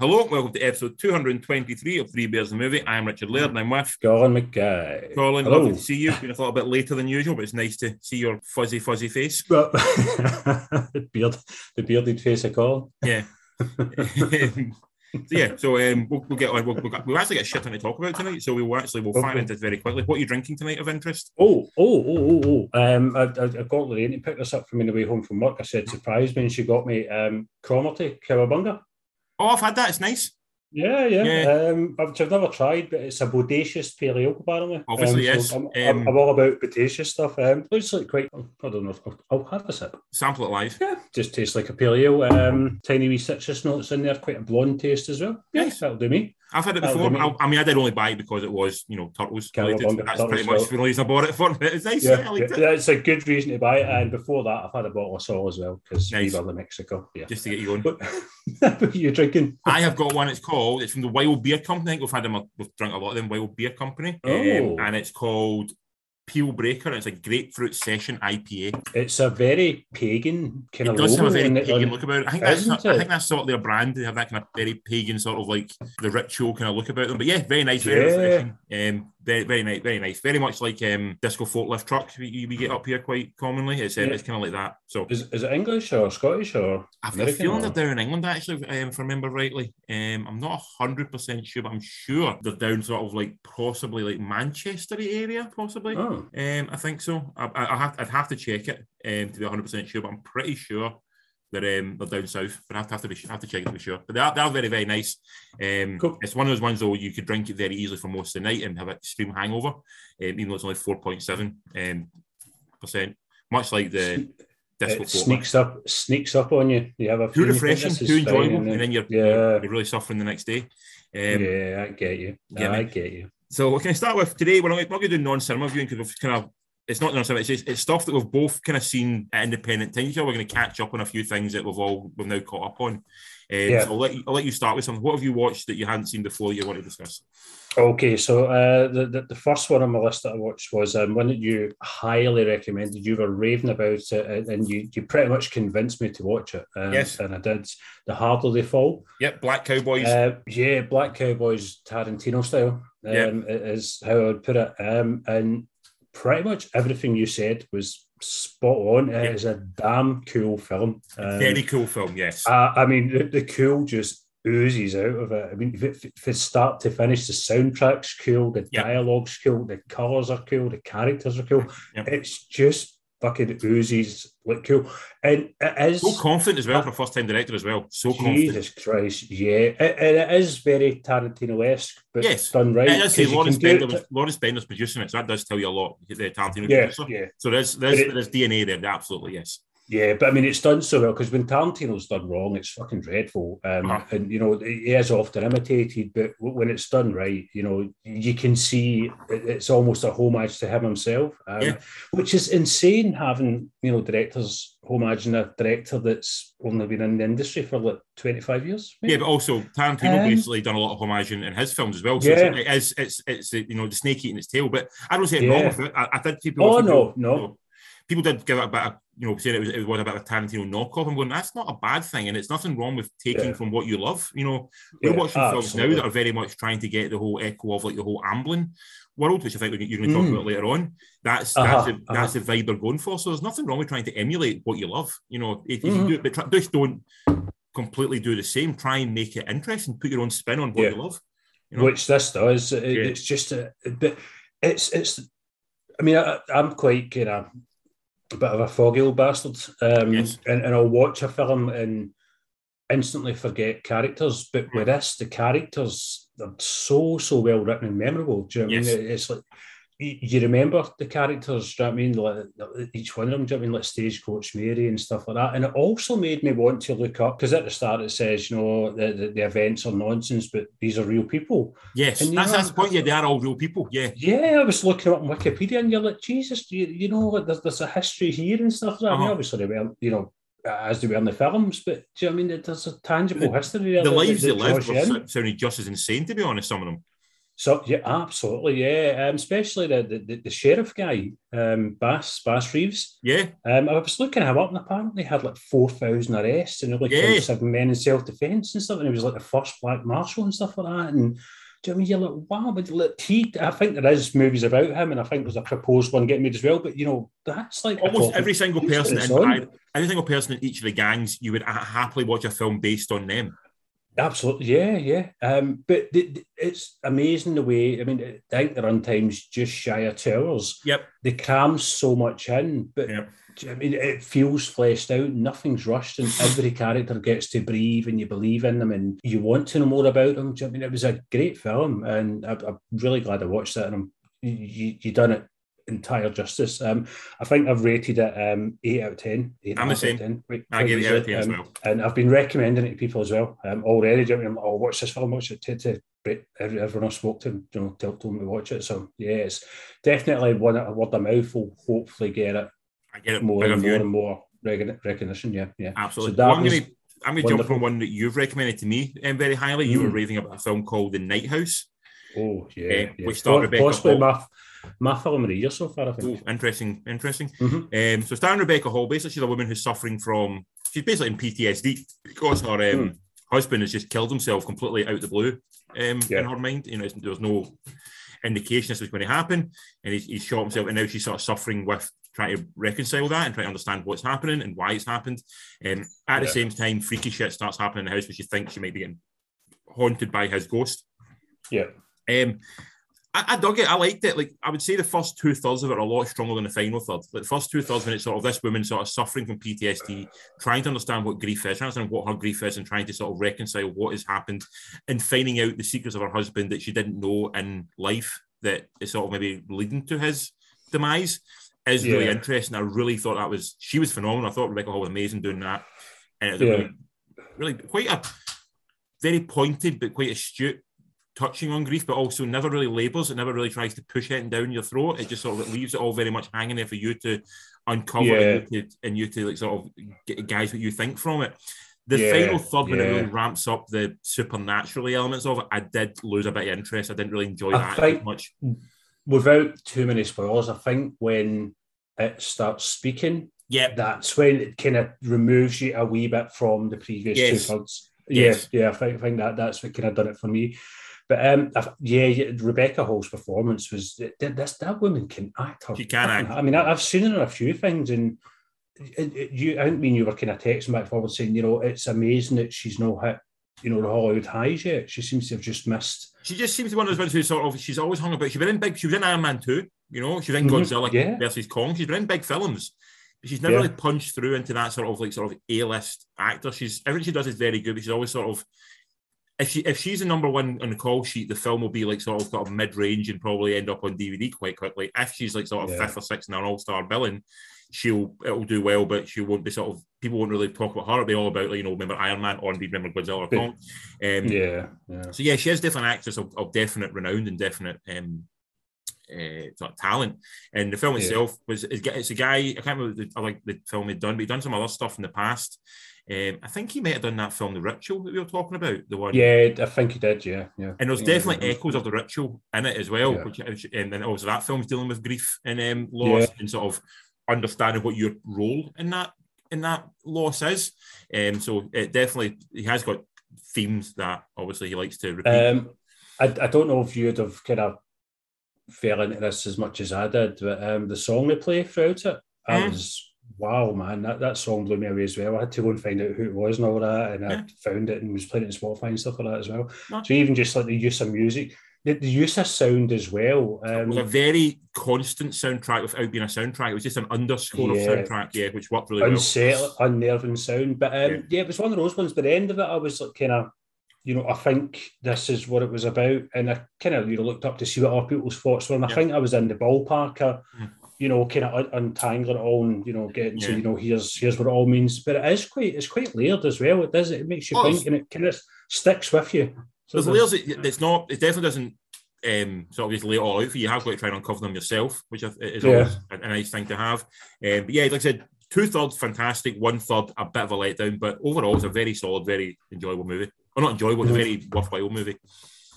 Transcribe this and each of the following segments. Hello, welcome to episode 223 of Three Bears the Movie. I'm Richard Laird and I'm with... Colin McGuire. Colin, hello. Lovely to see you. Been a little bit later than usual, but it's nice to see your fuzzy, fuzzy face. Well, the bearded face of Colin. Yeah. We'll get on. We'll actually get shit on to talk about tonight, so we'll fire into it very quickly. What are you drinking tonight of interest? I got Lorraine to pick this up for me on the way home from work. I said surprise me and she got me Cromarty Cowabunga. Oh, I've had that. It's nice. Yeah. Which I've never tried, but it's a bodacious pale ale, apparently. Obviously, yes. I'm all about bodacious stuff. Looks like quite... I don't know. I'll have a sip. Sample it live. Yeah, just tastes like a pale ale. Tiny wee citrus notes in there. Quite a blonde taste as well. Yes, that'll do me. I've had it before. I did only buy it because it was, turtles related. That's pretty much the reason I bought it for. It's nice. Yeah, I liked it. That's a good reason to buy it. And before that, I've had a bottle of Sol as well because we live in Mexico. Yeah. Just to get you on. What are you drinking? I have got one. It's from the Wild Beer Company. I think we've drunk a lot of them. Wild Beer Company. And it's called Peel Breaker. It's a grapefruit session IPA. It's a very pagan kind of. It does have a very pagan look about it. I think that's sort of their brand. They have that kind of very pagan sort of like the Ritual kind of look about them. But yeah, very nice, very refreshing. Very nice. Very much like disco forklift trucks we get up here quite commonly. It's kind of like that. So is it English or Scottish or? I've got a feeling they're down in England actually, if I remember rightly. I'm not 100% sure, but I'm sure they're down sort of like possibly like Manchester area, possibly. Oh. I think so. I'd have to check it to be 100% sure, but I'm pretty sure they're down south. But I have to check it to be sure. But they are very, very nice. Cool. It's one of those ones though you could drink it very easily for most of the night and have an extreme hangover, even though it's only 4.7%. Much like the disco sneaks up on you. You have a too refreshing, too enjoyable, and then you're really suffering the next day. I get you. I get you. So can I start with today? We're not going to do non-cinema viewing because we've kind of, it's not non-cinema, it's stuff that we've both kind of seen at independent times. We're going to catch up on a few things that we've now caught up on. So I'll let you start with something. What have you watched that you hadn't seen before that you want to discuss? Okay, so the first one on my list that I watched was one that you highly recommended. You were raving about it, and you pretty much convinced me to watch it. Yes. And I did. The Harder They Fall. Yep, Black Cowboys. Black Cowboys, Tarantino style is how I would put it. And pretty much everything you said was spot on. It is a damn cool film. Very cool film, yes. I mean, the cool just oozes out of it. I mean, from start to finish, the soundtrack's cool, the dialogue's cool, the colours are cool, the characters are cool. Yep. It's just fucking oozes, like cool. And it is... So confident as well for a first-time director as well. So confident. Jesus Christ, yeah. And it is very Tarantino-esque, but done right. Yes, Lawrence Bender's producing it, so that does tell you a lot, the Tarantino producer. Yeah. So there's DNA there, absolutely, yes. Yeah, but I mean, it's done so well because when Tarantino's done wrong, it's fucking dreadful. And, he is often imitated, but when it's done right, you can see it's almost a homage to him himself, which is insane having, directors homaging a director that's only been in the industry for like 25 years. Maybe. Yeah, but also Tarantino basically done a lot of homaging in his films as well. So it's the snake eating its tail, but I don't say it wrong with it. I did people. Oh, no. People did give it a bit of, saying it was a bit of a Tarantino knockoff. I'm going, that's not a bad thing, and it's nothing wrong with taking from what you love. We're watching films now that are very much trying to get the whole echo of like the whole Amblin world, which I think you're going to talk about later on. That's the vibe they're going for. So there's nothing wrong with trying to emulate what you love. If you can do it, but just don't completely do the same. Try and make it interesting. Put your own spin on what you love. Which this does. It's just a bit. It's. I mean, I'm quite a bit of a foggy old bastard, and I'll watch a film and instantly forget characters, but with this, the characters are so well written and memorable. Do you know what I mean? It's like you remember the characters, do you know what I mean? Like, each one of them, do you know what I mean? Like Stagecoach Mary and stuff like that. And it also made me want to look up, because at the start it says, the events are nonsense, but these are real people. Yes, and that's the point, they are all real people, yeah. Yeah, I was looking up on Wikipedia and you're like, Jesus, like there's a history here and stuff. I mean, obviously they were, as they were in the films, but do you know what I mean? There's a tangible history there. The lives they lived sounded just as insane, to be honest, some of them. So yeah, absolutely, yeah. Especially the sheriff guy, Bass Reeves. Yeah. I was looking him up, and apparently had like 4,000 arrests and only 27 men in self-defense and stuff. And he was like the first black marshal and stuff like that. And do you know what I mean? You're like, wow, but look, I think there is movies about him, and I think there's a proposed one getting made as well. But you know, that's like almost every single person in each of the gangs, you would happily watch a film based on them. Absolutely, yeah. But it's amazing the way, I mean, I think the runtime's just shy of 2 hours. Yep. They cram so much in, but I mean, it feels fleshed out, nothing's rushed, and every character gets to breathe, and you believe in them, and you want to know more about them. I mean, it was a great film, and I'm really glad I watched it, and you done it entire justice. I think I've rated it 8 out of 10. I'm the same. I give it 8 out of 10 as well. And I've been recommending it to people as well already. Do you know what I mean? I'll watch this film, watch it. Everyone I spoke to, you know, told me to watch it. So, yeah, it's definitely one that a word of mouth will hopefully get it. I get it more and more recognition. Yeah. Absolutely. So I'm going to jump from one that you've recommended to me very highly. You were raving about a film called The Night House. Oh, yeah. Which starred Rebecca Hall. My film of the year so far, I think. Oh, interesting. Mm-hmm. So starring Rebecca Hall, basically she's a woman who's suffering from, she's basically in PTSD because her husband has just killed himself completely out of the blue in her mind. You know, there's no indication this was going to happen, and he shot himself, and now she's sort of suffering with trying to reconcile that and trying to understand what's happening and why it's happened. At the same time, freaky shit starts happening in the house where she thinks she might be getting haunted by his ghost. Yeah. I dug it. I liked it. Like, I would say the first 2/3 of it are a lot stronger than the final third. Like, the first 2/3 when it's sort of this woman sort of suffering from PTSD, trying to understand what grief is, trying to understand what her grief is, and trying to sort of reconcile what has happened, and finding out the secrets of her husband that she didn't know in life that is sort of maybe leading to his demise is really interesting. I really thought she was phenomenal. I thought Rebecca Hall was amazing doing that. And it was really quite a very pointed but quite astute touching on grief, but also never really labels it, never really tries to push it down your throat. It just sort of leaves it all very much hanging there for you to uncover and you to like sort of guys what you think from it. The final third, when it really ramps up the supernatural elements of it, I did lose a bit of interest. I didn't really enjoy that as much. Without too many spoilers, I think when it starts speaking, that's when it kind of removes you a wee bit from the previous 2/3. Yes. Yeah, I think that's what kind of done it for me. But Rebecca Hall's performance was that woman can act. She can act. I mean, I've seen her in a few things, and you were kind of texting back forward saying, you know, it's amazing that she's not hit, you know, the Hollywood highs yet. She seems to have just missed. She just seems to be one of those ones who sort of, she's always hung about. She was in Iron Man 2, you know, she was in Godzilla versus Kong. She's been in big films. She's never really punched through into that sort of A-list actor. Everything she does is very good, but she's always sort of. If she's the number one on the call sheet, the film will be like sort of mid-range and probably end up on DVD quite quickly. If she's like sort of fifth or sixth in an all-star billing, it'll do well, but she won't be sort of, people won't really talk about her. It'll be all about, like, you know, remember Iron Man or indeed remember Godzilla or Kong. So yeah, she is definitely an actress of definite renown and definite sort of talent. And the film itself it's a guy, I can't remember the film he'd done, but he'd done some other stuff in the past. I think he might have done that film, The Ritual, that we were talking about. The one, I think he did, yeah. And there's definitely echoes of The Ritual in it as well, which, and then also that film's dealing with grief and loss and sort of understanding what your role in that loss is. So it definitely, he has got themes that obviously he likes to repeat. I don't know if you'd have kind of fell into this as much as I did, but the song they play throughout it, I was. Wow, man, that song blew me away as well. I had to go and find out who it was and all that, and I found it and was playing it in Spotify and stuff like that as well. No. So even just like the use of music, the use of sound as well. It was a very constant soundtrack without being a soundtrack. It was just an underscore of soundtrack, which worked really well. Unnerving sound. But it was one of those ones. By the end of it, I was like kind of, you know, I think this is what it was about. And I kind of, you know, looked up to see what other people's thoughts were. And I think I was in the ballpark of, you know, kind of untangling it all and, you know, getting to, you know, here's what it all means. But it's quite layered as well. It does, it makes you think, and it kind of sticks with you. So there's layers, it definitely doesn't sort of just lay it all out for you. You have got to try and uncover them yourself, which is always a nice thing to have. But yeah, like I said, 2/3 fantastic, 1/3 a bit of a letdown, but overall it's a very solid, very enjoyable movie. Well, not enjoyable, it's a very worthwhile movie.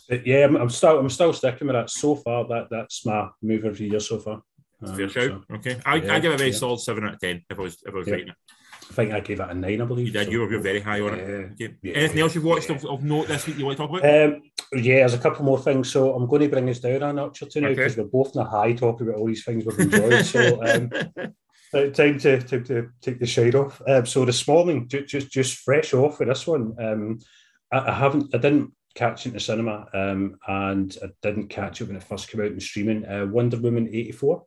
Yeah, I'm still sticking with that so far. That's my movie of the year so far. Fair shout. So, okay, I give it a very solid 7 out of 10. If I was writing it, I think I gave it a 9. I believe you did. So. You were very high on it. Okay. Anything else you've watched of note this week you want to talk about? Yeah, there's a couple more things. So I'm going to bring us down a notch or two now because we're both in a high talking about all these things we've enjoyed. So time to take the shade off. So this morning, just fresh off with this one, I didn't catch it in the cinema, and I didn't catch it when it first came out in streaming. Wonder Woman 1984.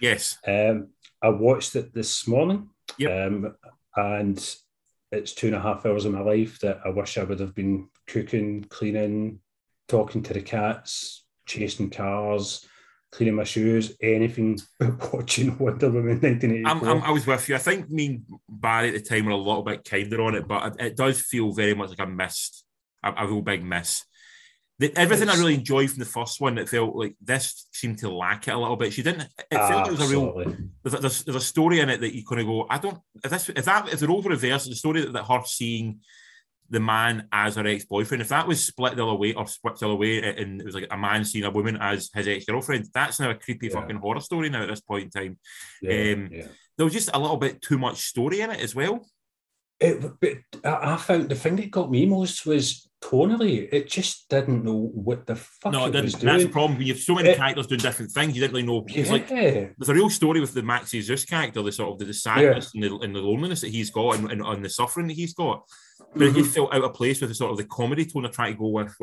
Yes. I watched it this morning. Yep. And it's 2.5 hours of my life that I wish I would have been cooking, cleaning, talking to the cats, chasing cars, cleaning my shoes, anything but watching Wonder Woman 1984. I was with you. I think me and Barry at the time were a little bit kinder on it, but it does feel very much like I missed. A real big miss. I really enjoyed from the first one, it felt like this seemed to lack it a little bit. She didn't. It felt like there's a story in it that you kind of go, if the roles were reversed, the story that her seeing the man as her ex boyfriend, if that was split the other way or swapped the other way, and it was like a man seeing a woman as his ex girlfriend, that's now a creepy fucking horror story now at this point in time. Yeah, There was just a little bit too much story in it as well. I found the thing that got me most was tonally, it just didn't know what the fuck it was doing. That's the problem. When you have so many characters doing different things, you didn't really know. Yeah. It's like, there's a real story with the Maxi Zeus character, the sort of the sadness and the loneliness that he's got and the suffering that he's got. But it just felt out of place with the sort of the comedy tone I try to go with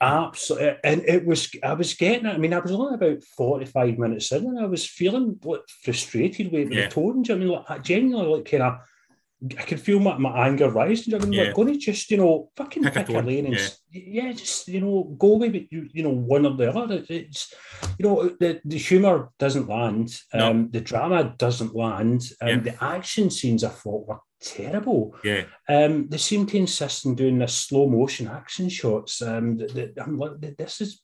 absolutely. And it was, I was getting it. I mean, I was only about 45 minutes in and I was feeling frustrated with the tone. I mean, I genuinely I could feel my anger rising. I'm like, going to just, fucking pick a lane and just, go away with, one or the other. It's, the humour doesn't land. The drama doesn't land. The action scenes, I thought, were terrible. Yeah. They seem to insist on doing this slow-motion action shots. I'm like, this is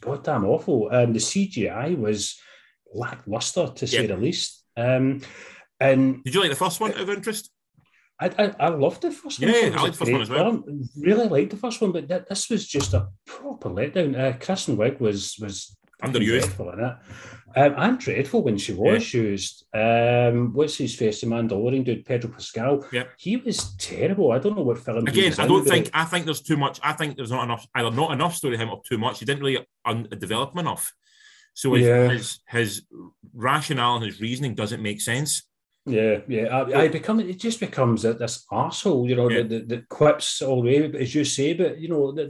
goddamn awful. The CGI was lacklustre, to say the least. Did you like the first one out of interest? I loved the first one. Yeah, I liked the first one as well. I really liked the first one, but this was just a proper letdown. Kristen Wiig was underused in it. And dreadful when she was used. What's his face? The Mandalorian dude, Pedro Pascal. Yeah. He was terrible. I don't know what film. Again, I think there's too much. I think there's not enough. Either not enough story him or too much. He didn't really develop him enough. So his rationale and his reasoning doesn't make sense. It just becomes this arsehole, that quips all the way, but as you say, but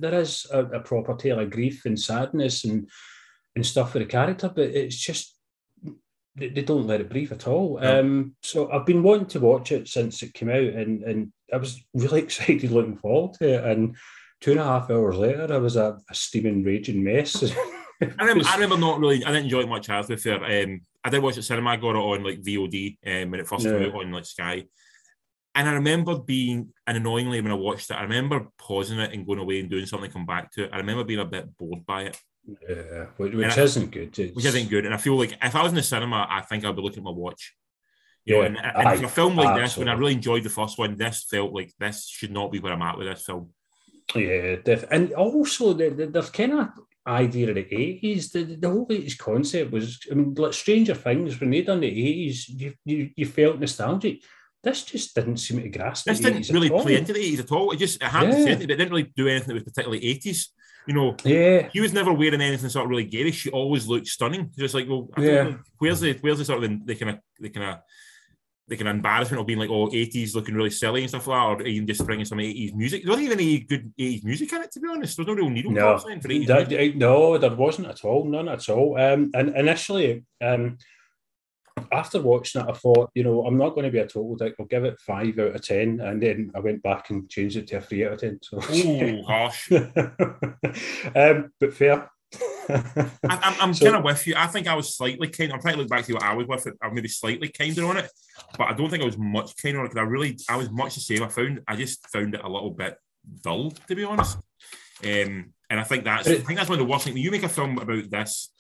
there is a proper tale of grief and sadness and stuff for the character, but it's just they don't let it breathe at all. So I've been wanting to watch it since it came out, and I was really excited, looking forward to it, and 2.5 hours later I was a steaming, raging mess. I remember not really, I didn't enjoy it much as with her. I did watch it at cinema. I got it on like VOD when it first came out on like Sky, and I remember annoyingly when I watched it, I remember pausing it and going away and doing something, come back to it. I remember being a bit bored by it. Yeah, which isn't good. And I feel like if I was in the cinema, I think I'd be looking at my watch. And for a film like this, when I really enjoyed the first one, this felt like this should not be where I'm at with this film. Yeah, and also there's kind of idea of the 80s, the whole 80s concept was, I mean, like Stranger Things, when they done the 80s, you felt nostalgic. This just didn't seem to grasp this. This didn't really play into the 80s at all. It just it didn't really do anything that was particularly 80s. He was never wearing anything sort of really garish. She always looked stunning. Just like, well, where's the sort of the kind of embarrassment of being like, 80s looking really silly and stuff like that, or even just bringing some 80s music. There wasn't even any good 80s music in it, to be honest. There was no real needle for 80s music. No, there wasn't at all, none at all. And initially, after watching it, I thought, I'm not going to be a total dick. I'll give it 5 out of 10. And then I went back and changed it to a 3 out of 10. So. Oh, harsh. But fair. I'm kind of with you. I think I was slightly kind. I'm trying to look back to what I was with it. I'm maybe slightly kinder on it, but I don't think I was much kinder on it because I was much the same. I just found it a little bit dull, to be honest. And I think that's one of the worst things. When you make a film about this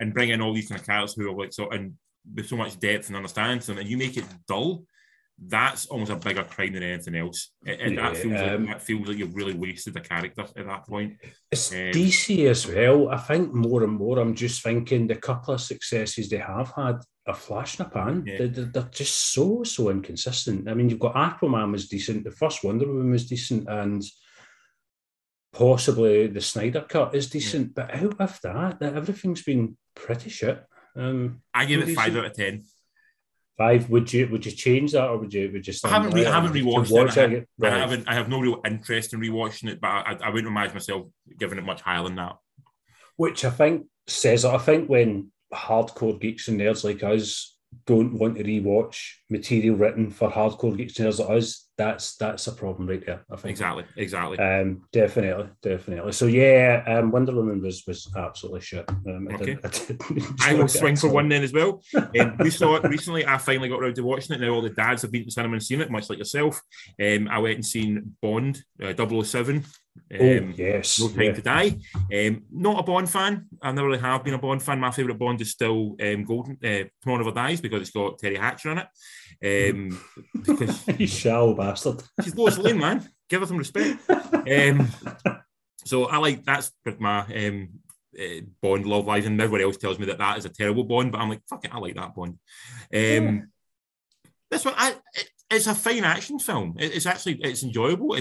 and bring in all these kind of characters who are like so and with so much depth and understanding, and you make it dull, that's almost a bigger crime than anything else. And that feels like you've really wasted the character at that point. It's DC as well. I think more and more I'm just thinking the couple of successes they have had are flash in the pan. Yeah. They're just so inconsistent. I mean, you've got Aquaman was decent, the first Wonder Woman was decent, and possibly the Snyder Cut is decent. Yeah. But out of that, everything's been pretty shit. I gave it 5 out of 10. 5. Would you change that, or would you? I haven't rewatched it. Right. I have no real interest in rewatching it, but I wouldn't imagine myself giving it much higher than that. Which I think says that I think when hardcore geeks and nerds like us don't want to rewatch material written for hardcore geeks and nerds like us, that's a problem right there. I think exactly. Definitely. So yeah, Wonder Woman was absolutely shit. I will swing for one then as well. We saw it recently. I finally got around to watching it. Now all the dads have been to the cinema and seen it, much like yourself. I went and seen Bond 007. No Time to Die. Not a Bond fan. I never really have been a Bond fan. My favourite Bond is still Golden Tomorrow Never Dies, because it's got Terry Hatcher in it. You shallow bastard. She's Lois Lane, man. Give her some respect. So I like that's my Bond love lies, and everyone else tells me that is a terrible Bond, but I'm like, fuck it, I like that Bond. This one, it's a fine action film. It's enjoyable.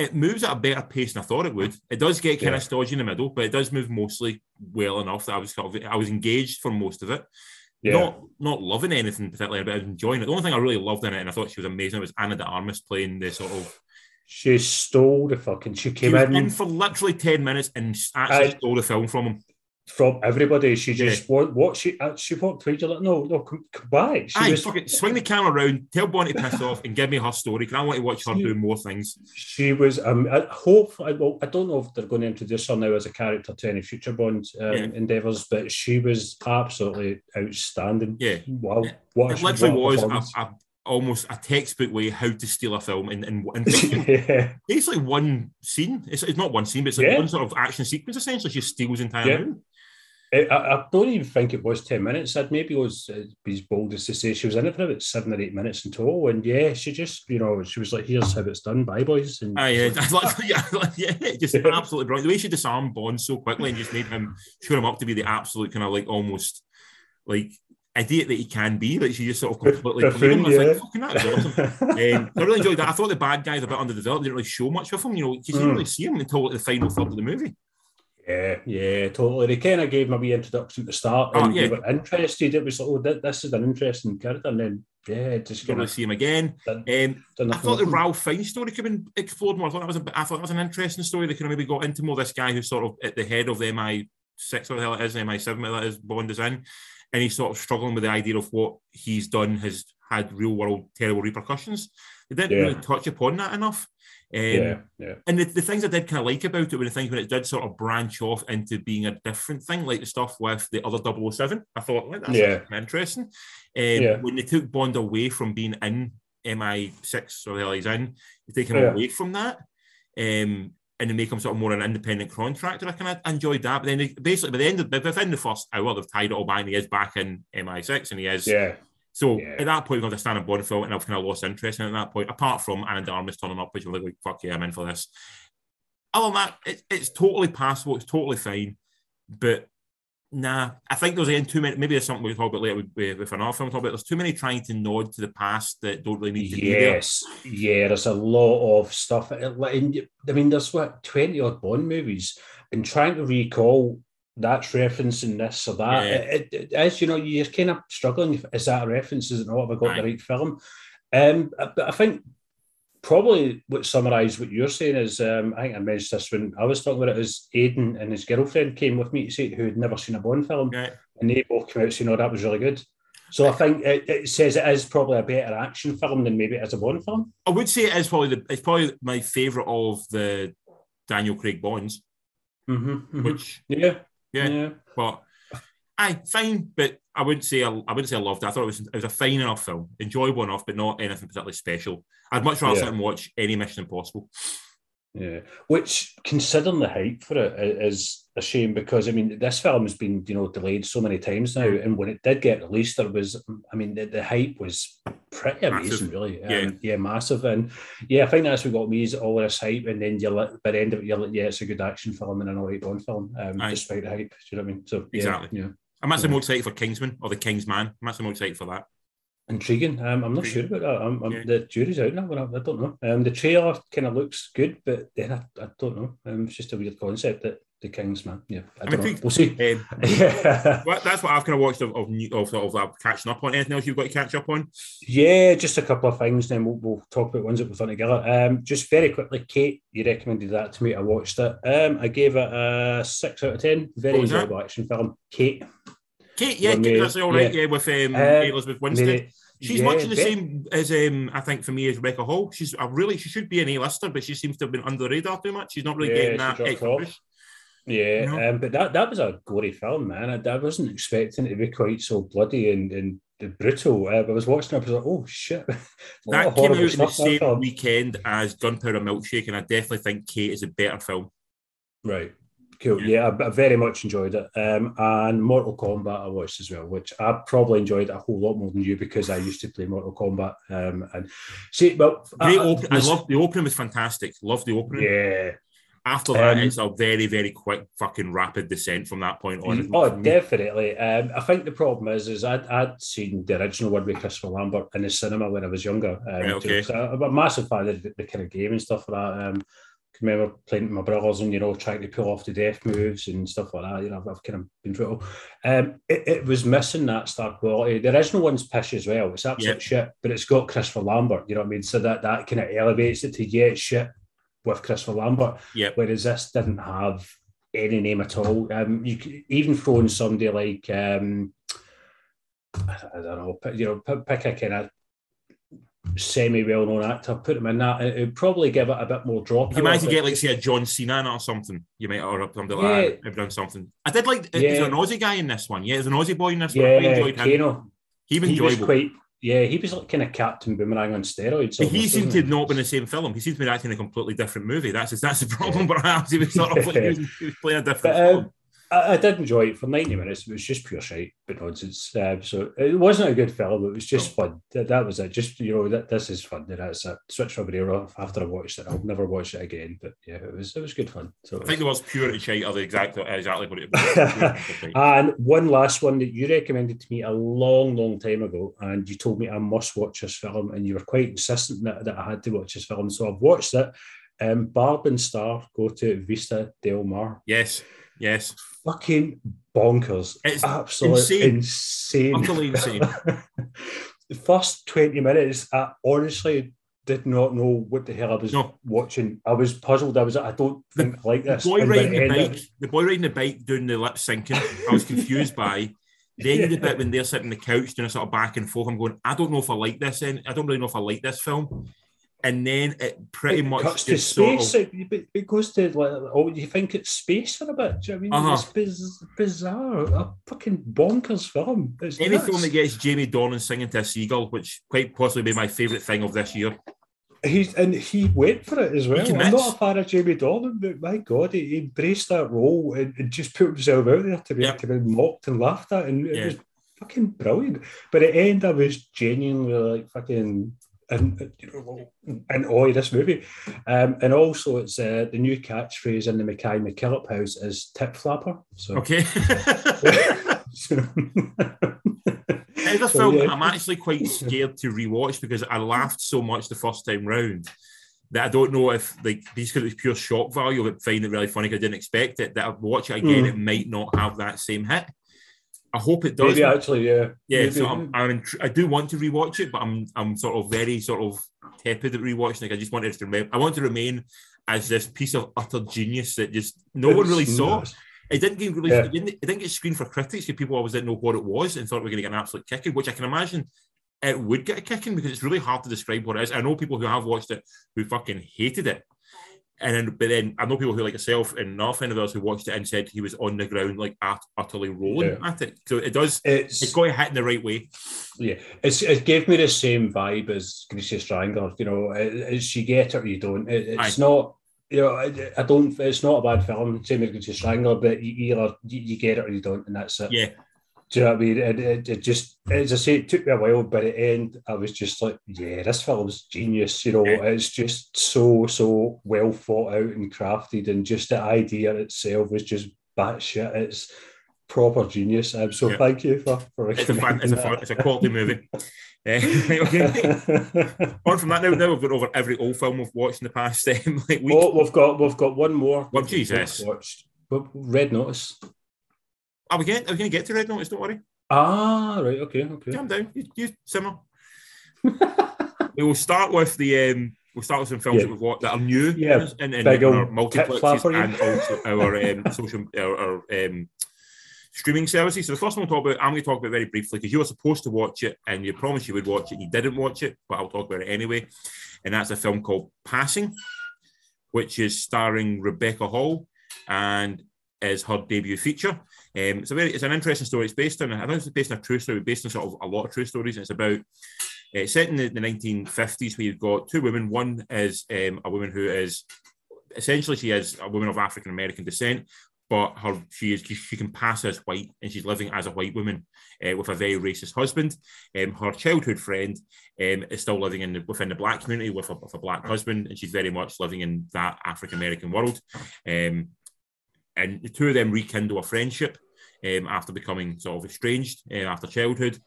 It moves at a better pace than I thought it would. It does get kind of stodgy in the middle, but it does move mostly well enough that I was engaged for most of it. Yeah. Not loving anything particularly, but I was enjoying it. The only thing I really loved in it, and I thought she was amazing, was Ana de Armas playing the sort of... She stole the fucking... She was in for literally 10 minutes and actually stole the film from him. From everybody. She just... She walked away. You're like, no, come back. Fucking swing the camera around, tell Bonnie to piss off and give me her story, because I want to watch her do more things. She was... I don't know if they're going to introduce her now as a character to any future Bond endeavours, but she was absolutely outstanding. Yeah. Wow. It literally was almost a textbook way how to steal a film and basically one scene. It's not one scene, but it's like one sort of action sequence, essentially. She steals entire room. I don't even think it was 10 minutes. I'd maybe was as bold as to say she was in it for about 7 or 8 minutes in total. And she just, she was like, here's how it's done, bye boys. And just absolutely brilliant. The way she disarmed Bond so quickly and just made him, show him up to be the absolute kind of like almost like idiot that he can be. Like she just sort of completely like, fucking that was awesome. I really enjoyed that. I thought the bad guys a bit underdeveloped, didn't really show much of him, because you didn't really see him until the final third of the movie. Yeah, totally. They kind of gave him a wee introduction at the start, and they were interested. It was like, oh, this is an interesting character, and then just going to see him again. I thought the Ralph Fiennes story could have been explored more. I thought that was an interesting story. They could have maybe got into more. This guy who's sort of at the head of the MI6 or the hell it is, MI7 whatever that is, Bond is in, and he's sort of struggling with the idea of what he's done has had real world terrible repercussions. They didn't really touch upon that enough. And the things I did kind of like about it were the things when it did sort of branch off into being a different thing, like the stuff with the other 007. I thought, that's interesting. When they took Bond away from being in MI6 or the hell he's in, they take him away from that and they make him sort of more an independent contractor. I kind of enjoyed that. But then basically within the first hour, they've tied it all back and he is back in MI6 and he is... So at that point, we've got a standard Bond film, and I've kind of lost interest in it at that point, apart from Ana de Armas turning up, which I'm like, fuck yeah, I'm in for this. Other than that, it's totally passable, it's totally fine, but nah, I think there's again too many, maybe there's something we'll talk about later with another film, but there's too many trying to nod to the past that don't really need to be there. Yes, there's a lot of stuff. I mean, there's what, 20 odd Bond movies, and trying to recall that's referencing this or that. It is, you're kind of struggling. Is that a reference? Is it not? Have I got the right film? But I think probably what summarised what you're saying is, I think I mentioned this when I was talking about it, is Aidan and his girlfriend came with me to see it, who had never seen a Bond film. And they both came out saying, that was really good. So I think it says it is probably a better action film than maybe it is a Bond film. I would say it is probably my favourite of the Daniel Craig Bonds. Which... Yeah, but fine. But I wouldn't say I loved it. I thought it was a fine enough film, enjoyable enough, but not anything particularly special. I'd much rather sit and watch any Mission Impossible. Yeah, which considering the hype for it is a shame, because I mean this film has been delayed so many times now, and when it did get released, there was the hype was pretty amazing, really. Massive. And yeah, I think that's what got me is all this hype, and then by the end of it, you're like, yeah, it's a good action film and an all right Bond film, despite the hype. Do you know what I mean? So, yeah, exactly. Yeah. I'm actually more excited for Kingsman or The Kingsman. I'm actually more excited for that. Intriguing. I'm not sure about that. The jury's out now. I don't know. The trailer kind of looks good, but then I don't know. It's just a weird concept that The Kingsman. Yeah, I think we'll see. Well, that's what I've kind of watched of catching up on. Anything else you've got to catch up on? Yeah, just a couple of things. Then we'll talk about ones that we've done together. Just very quickly, Kate, you recommended that to me. I watched it. I gave it a 6 out of 10. Very enjoyable action film. Kate, yeah, that's all right. Yeah, with Elizabeth Winstead. She's much the same as I think for me as Rebecca Hall. She should be an A-lister, but she seems to have been under the radar too much. She's not really getting that extra push. Yeah, no. But that was a gory film, man. I wasn't expecting it to be quite so bloody and brutal. I was watching it, I was like, oh, shit. That came out in the same weekend as Gunpowder Milkshake, and I definitely think Kate is a better film. Right. Cool. Yeah, I very much enjoyed it. And Mortal Kombat I watched as well, which I probably enjoyed a whole lot more than you because I used to play Mortal Kombat. I love the opening was fantastic. Love the opening. Yeah. After that, it's a very, very quick fucking rapid descent from that point on. Oh, definitely. I think the problem is I'd seen the original one with Christopher Lambert in the cinema when I was younger. I'm a massive fan of the kind of game and stuff like that. I remember playing with my brothers and, trying to pull off the death moves and stuff like that. I've kind of been brutal. It was missing that star quality. The original one's pish as well. It's absolute shit, but it's got Christopher Lambert, you know what I mean? So that kind of elevates it to, it's shit with Christopher Lambert, whereas this didn't have any name at all. You could even throw in somebody like, I don't know, pick a kind of semi-well-known actor, put him in that, it would probably give it a bit more drop. You might get like, say, a John Cena or something. You might, or something like that. I've done something. I did like, there's an Aussie guy in this one. Yeah, there's an Aussie boy in this one. I enjoyed him. He was like kind of Captain Boomerang on steroids. He seemed to not be in the same film. He seemed to be acting in a completely different movie. That's the problem, perhaps. He was sort of like, he was playing a different film. I did enjoy it for 90 minutes. It was just pure shite, but nonsense. So it wasn't a good film. It was just fun. That was it. Just, this is fun. That's it. Switch my brain off after I watched it. I'll never watch it again. But yeah, it was good fun. So I think the words purity shite are exactly what it was. And one last one that you recommended to me a long, long time ago, and you told me I must watch this film, and you were quite insistent that I had to watch this film. So I've watched it. Barb and Star Go to Vista Del Mar. Yes. Fucking bonkers. It's absolutely insane. Utterly insane. The first 20 minutes, I honestly did not know what the hell I was watching. I was puzzled. I don't think I like this. The boy riding the bike doing the lip syncing, I was confused by. Then the bit when they're sitting on the couch doing a sort of back and forth, I'm going, I don't know if I like this. I don't really know if I like this film. And then it pretty much cuts to space. It goes to you think it's space for a bit. Do you know what I mean? It's bizarre, a fucking bonkers film. Any film that gets Jamie Dornan singing to a seagull, which quite possibly be my favourite thing of this year. He went for it as well. I'm not a fan of Jamie Dornan, but my God, he embraced that role and just put himself out there to be mocked and laughed at, and it was fucking brilliant. But at the end, I was genuinely like fucking. And all this movie, and also it's the new catchphrase in the Mackay MacKillop house is "tip flapper." So it's a film I'm actually quite scared to rewatch because I laughed so much the first time round that I don't know if because it was pure shock value, I'd find it really funny because I didn't expect it. That I'd watch it again, it might not have that same hit. I hope it does. Maybe actually, yeah. Maybe. So I do want to rewatch it, but I'm sort of very sort of tepid at rewatching. I just wanted to remember. I want to remain as this piece of utter genius that just no one really saw. It didn't get really. It didn't get screened for critics because people always didn't know what it was and thought we were going to get an absolute kicking, which I can imagine it would get a kicking because it's really hard to describe what it is. I know people who have watched it who fucking hated it. But then I know people who like yourself and another friend of ours who watched it and said he was on the ground like utterly rolling at it. So it does. It's got a hit in the right way. Yeah, it gave me the same vibe as Greasy Strangler. You get it or you don't. It's not. I don't. It's not a bad film. Same as Greasy Strangler, but you get it or you don't, and that's it. Yeah. Do you know what I mean? And it just, as I say, it took me a while, but at the end, I was just like, yeah, this film's genius, you know. Yeah. It's just so well thought out and crafted, and just the idea itself was just batshit. It's proper genius. So yeah. Thank you for it's a quality movie. On from that, now we've got over every old film we've watched in the past week. Oh, we've got one more. Well, Jesus. Watched. Red Notice. Are we going to get to Red Notice? Don't worry. Ah, right. Okay. Calm down. You simmer. We'll start with some films that we've watched that are new, and our multiplexes, and also our social, our streaming services. So the first one we'll talk about, I'm going to talk about very briefly because you were supposed to watch it, and you promised you would watch it. You didn't watch it, but I'll talk about it anyway. And that's a film called Passing, which is starring Rebecca Hall, and is her debut feature. It's an interesting story. It's based on, I don't know if it's based on a true story, based on sort of a lot of true stories. It's about, it's set in the 1950s, where you've got two women. One is a woman who is, essentially she is a woman of African-American descent, but she can pass as white, and she's living as a white woman with a very racist husband. Her childhood friend is still living within the black community with a black husband, and she's very much living in that African-American world. And the two of them rekindle a friendship after becoming sort of estranged after childhood.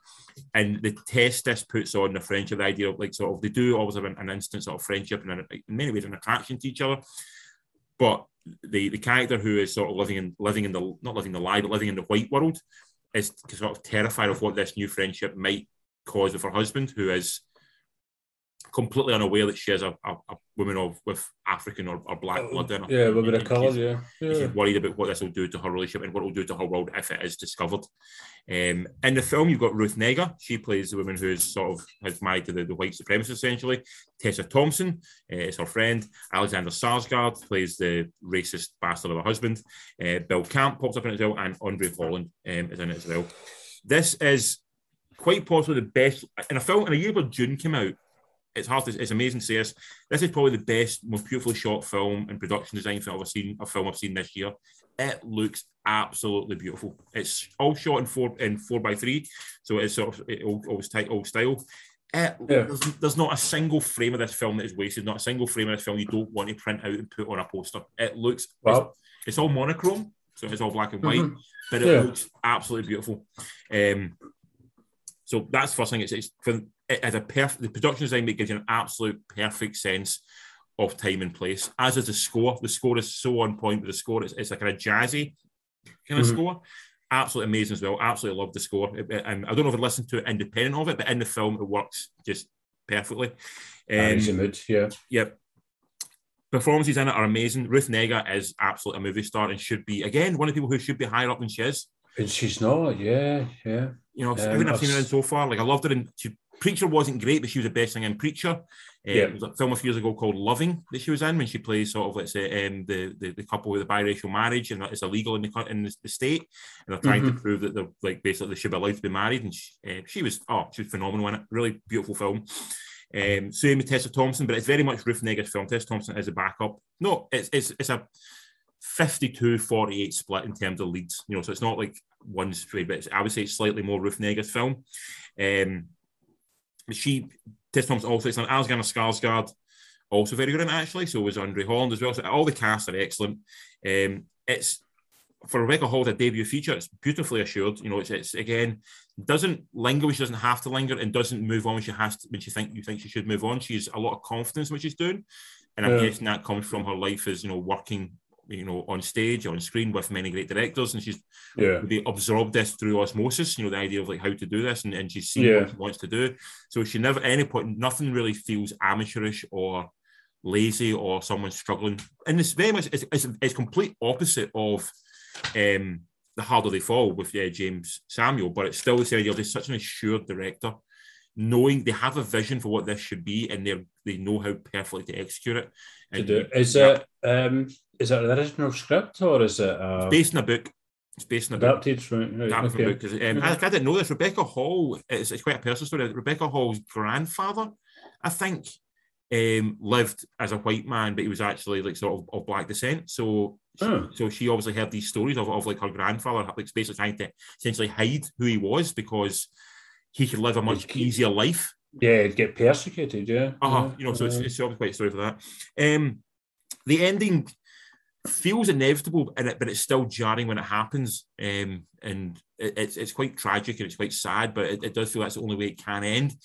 And the test this puts on the friendship, the idea of, like, sort of, they do always have an instant sort of friendship and in many ways an attraction to each other. But the character who is sort of living in the white world is sort of terrified of what this new friendship might cause with her husband, who is completely unaware that she is a woman with African or black blood in her. Yeah, women of colour, yeah. She's worried about what this will do to her relationship and what it will do to her world if it is discovered. In the film, you've got Ruth Negga. She plays the woman who's sort of has married to the white supremacist, essentially. Tessa Thompson is her friend. Alexander Skarsgård plays the racist bastard of her husband. Bill Camp pops up in it as well, and Andre Holland is in it as well. This is quite possibly the best, in a film, in a year where Dune came out, it's amazing to say this. This is probably the best, most beautifully shot film and production design film I've seen this year. It looks absolutely beautiful. It's all shot in 4x3, so it's sort of old style. There's not a single frame of this film that is wasted. Not a single frame of this film you don't want to print out and put on a poster. It looks it's all monochrome, so it's all black and white, but it looks absolutely beautiful. So that's the first thing. The production design gives you an absolute perfect sense of time and place, as is the score. The score is so on point with the score. It's like a kind of jazzy kind of score. Absolutely amazing as well. Absolutely love the score. And I don't know if I listened to it independent of it, but in the film, it works just perfectly. Nice image, yeah. Yep. Performances in it are amazing. Ruth Negga is absolutely a movie star and should be, again, one of the people who should be higher up than she is. And she's not, yeah. You know, everything I've seen her in so far, like, I loved her in... Preacher wasn't great, but she was the best thing in Preacher. It was a film a few years ago called Loving that she was in, when she plays sort of, let's say, the couple with a biracial marriage, and it's illegal in the state, and they're trying to prove that they're, like, basically they should be allowed to be married. And she was phenomenal in it. Really beautiful film. Same with Tessa Thompson, but it's very much Ruth Negga's film. Tessa Thompson is a backup. No, it's a 52-48 split in terms of leads. You know, so it's not like one straight, but I would say it's slightly more Ruth Negga's film. Tess Thompson also, it's an Alexander Skarsgård, also very good in it, actually. So was Andre Holland as well. So all the casts are excellent. It's, for Rebecca Hall's a debut feature, it's beautifully assured. You know, it's again, doesn't linger when she doesn't have to linger, and doesn't move on when she has to, when you think she should move on. She has a lot of confidence in what she's doing. And I'm guessing that comes from her life as, you know, working, you know, on stage, on screen with many great directors, and she's really absorbed this through osmosis, you know, the idea of, like, how to do this, and she's seen what she wants to do. So she never, at any point, nothing really feels amateurish or lazy or someone struggling. And it's very much, it's complete opposite of The Harder They Fall with James Samuel, but it's still the same idea. There's such an assured director, knowing they have a vision for what this should be, and they know how perfectly to execute it. And is it an original script, or is it? It's based on a book. It's based on a book. Adapted from a book. I didn't know this. Rebecca Hall, it's quite a personal story. Rebecca Hall's grandfather, I think, lived as a white man, but he was actually, like, sort of black descent. So So she obviously heard these stories of like her grandfather, like basically trying to essentially hide who he was because he could live a much easier life. Yeah, he'd get persecuted. Yeah, you know. So it's obviously quite a story for that. The ending feels inevitable, and but it's still jarring when it happens. And it's quite tragic and it's quite sad, but it does feel that's the only way it can end.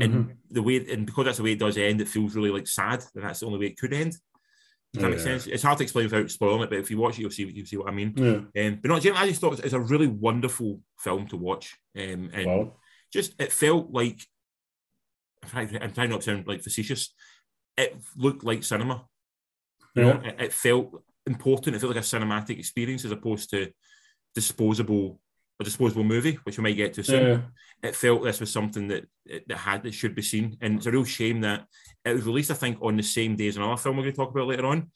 And the way, and because that's the way it does end, it feels really like sad, and that's the only way it could end. Does that make sense? It's hard to explain without spoiling it, but if you watch it, you'll see what I mean. But no, I just thought it's a really wonderful film to watch. And just it felt like, I'm trying not to sound like facetious. It looked like cinema. You know, it felt important. It felt like a cinematic experience as opposed to a disposable movie, which we might get to soon. It felt this was something that should be seen, and it's a real shame that it was released, I think, on the same day as another film we're going to talk about later on,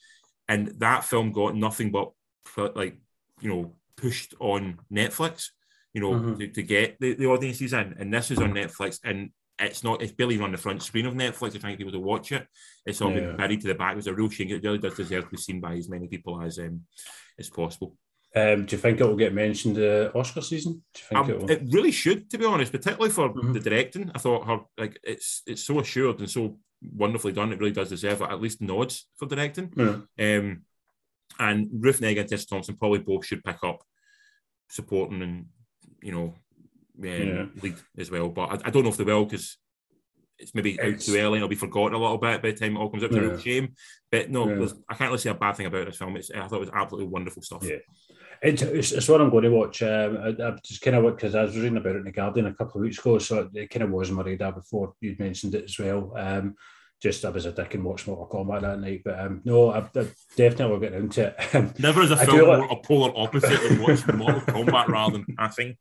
and that film got nothing but pushed on Netflix, to get the audiences in, and this is on Netflix, and it's barely even on the front screen of Netflix. They're trying to get people to watch it. It's all been buried to the back. It was a real shame. It really does deserve to be seen by as many people as possible. Do you think it will get mentioned Oscar season? Do you think it will? It really should, to be honest, particularly for the directing. I thought her it's so assured and so wonderfully done. It really does deserve at least nods for directing. And Ruth Negga and Tessa Thompson probably both should pick up supporting and lead as well. But I don't know if they will, because it's maybe out too early and it'll be forgotten a little bit by the time it all comes up. It's a real shame. But no, I can't really say a bad thing about this film. I thought it was absolutely wonderful stuff. Yeah. It's what I'm going to watch. I just kind of, because I was reading about it in The Guardian a couple of weeks ago, so it kind of was on my radar before you'd mentioned it as well. I was a dick and watched Mortal Kombat that night, but no, I definitely will get into it. Never is a film more a polar opposite than watching Mortal Kombat rather than passing.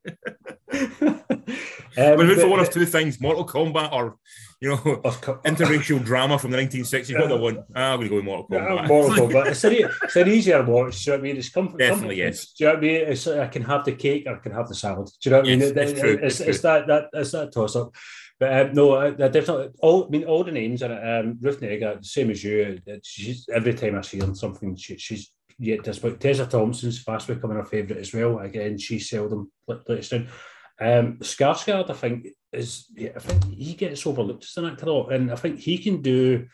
We're looking for one of two things: Mortal Kombat or interracial drama from the 1960s. What do I want? I'm going to go with Mortal Kombat. Mortal Kombat. It's an easier watch. Do you know what I mean? It's definitely yes. Do you know what I mean? It's, I can have the cake or I can have the salad. Do you know what I mean? It's that toss up. But no, I definitely. All the names are Ruth Negga, same as you. She's, every time I see her in something, she's yet this. But Tessa Thompson's fast becoming her favourite as well. Again, she seldom lets down. Skarsgård, I think, he gets overlooked as an actor a lot, and I think he can do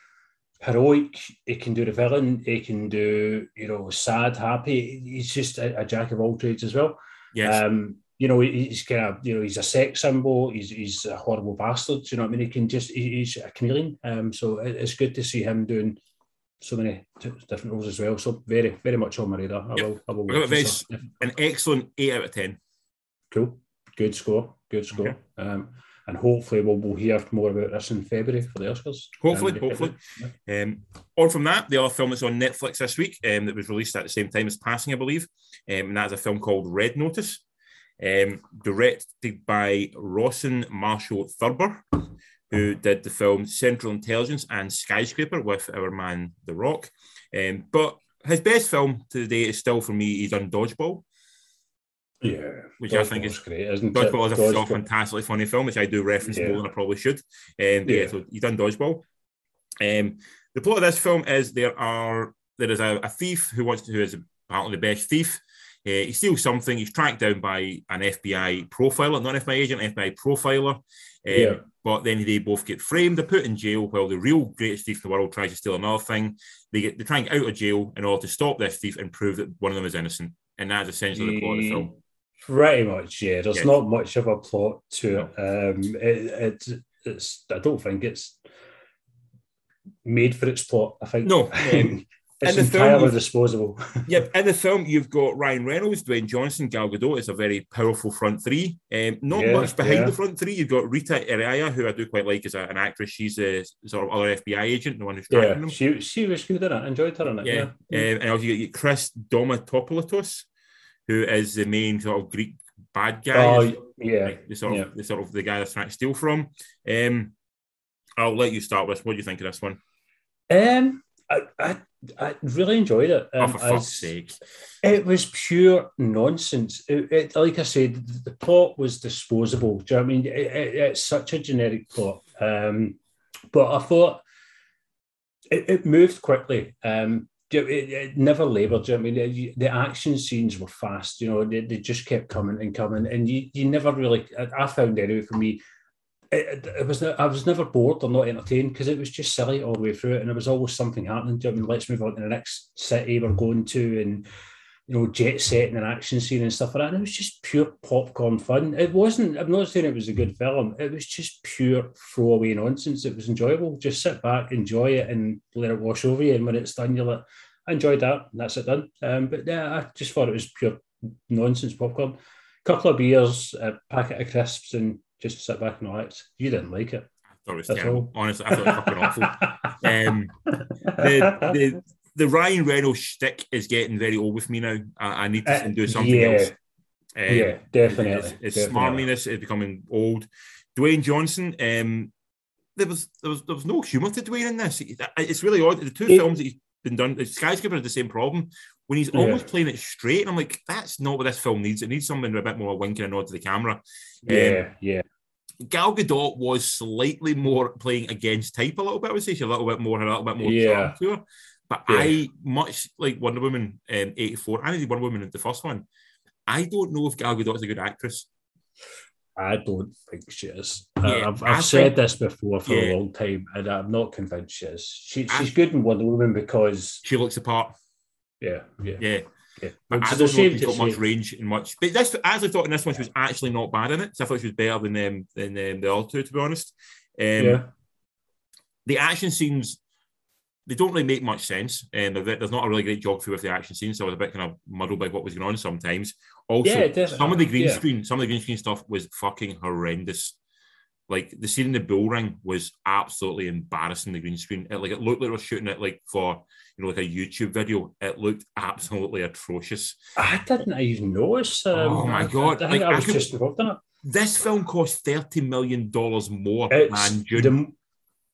heroic. He can do the villain. He can do sad, happy. He's just a jack of all trades as well. Yes. He's kind of, he's a sex symbol. He's a horrible bastard. Do you know what I mean? He can just, he's a chameleon. So it's good to see him doing so many different roles as well. So very, very much on my radar. I will an excellent 8 out of 10. Cool. Good score. Okay. And hopefully we'll hear more about this in February for the Oscars. Hopefully. Yeah. On from that, the other film that's on Netflix this week that was released at the same time as Passing, I believe, and that is a film called Red Notice. Directed by Rawson Marshall Thurber, who did the film Central Intelligence and Skyscraper with our man The Rock. But his best film to the day is still, for me, he's done Dodgeball. Yeah, which I think is great, isn't it? Dodgeball is a fantastically funny film, which I do reference more than I probably should. So he's done Dodgeball. The plot of this film is there is a thief who is apparently the best thief. He steals something. He's tracked down by an FBI profiler, not an FBI agent, an FBI profiler. But then they both get framed. They're put in jail while the real greatest thief in the world tries to steal another thing. They're trying to get out of jail in order to stop this thief and prove that one of them is innocent. And that's essentially the plot of the film. Pretty much, yeah. There's not much of a plot to it. I don't think it's made for its plot, I think. No. It's entirely disposable. In the film, you've got Ryan Reynolds, Dwayne Johnson, Gal Gadot. It's a very powerful front three. Not much behind the front three. You've got Rita Iraya, who I do quite like as an actress. She's a sort of other FBI agent, the one who's tracking them. She was good in it. I enjoyed her in it. And also you get Chris Domitopoulos, who is the main sort of Greek bad guy. The the guy that's trying to steal from. I'll let you start with. What do you think of this one? I really enjoyed it. For fuck's sake. It was pure nonsense. It, like I said, the plot was disposable. Do you know what I mean? It's such a generic plot. But I thought it moved quickly. It never laboured. I mean, the action scenes were fast. You know, they just kept coming and coming, and you never really. I found anyway for me, I was never bored or not entertained because it was just silly all the way through it, and there was always something happening. I mean, let's move on to the next city we're going to, and you know, jet setting an action scene and stuff like that. And it was just pure popcorn fun. It wasn't. I'm not saying it was a good film. It was just pure throwaway nonsense. It was enjoyable. Just sit back, enjoy it, and let it wash over you. And when it's done, you're like, I enjoyed that. And that's it done. But yeah, I just thought it was pure nonsense popcorn. Couple of beers, a packet of crisps, and just sit back and relax. You didn't like it. I thought it was terrible. Honestly, I thought it was fucking awful. The Ryan Reynolds shtick is getting very old with me now. I need to do something else. Yeah, definitely. It's smarminess is becoming old. Dwayne Johnson, there was no humour to Dwayne in this. It's really odd. The two films that he's been done, Skyscraper had the same problem. When he's almost playing it straight, and I'm like, that's not what this film needs. It needs something a bit more wink and a nod to the camera. Yeah. Gal Gadot was slightly more playing against type a little bit. I would say she's a little bit more charm to her. But I, much like Wonder Woman 84, I did Wonder Woman, the first one, I don't know if Gal Gadot is a good actress. I don't think she is. I've said this before for a long time, and I'm not convinced she is. She's good in Wonder Woman because... She looks the part. Yeah. But I don't know if she's got much range and much... But this, I actually thought in this one she was actually not bad in it, so I thought she was better than the other two, to be honest. The action scenes... They don't really make much sense, and there's not a really great geography with the action scene, so I was a bit kind of muddled by what was going on sometimes. Also, some of the green screen stuff was fucking horrendous. Like the scene in the bull ring was absolutely embarrassing. The green screen, it looked like they were shooting it like for a YouTube video. It looked absolutely atrocious. I didn't even notice. Oh my god! I was just involved in it. This film cost $30 million more than June.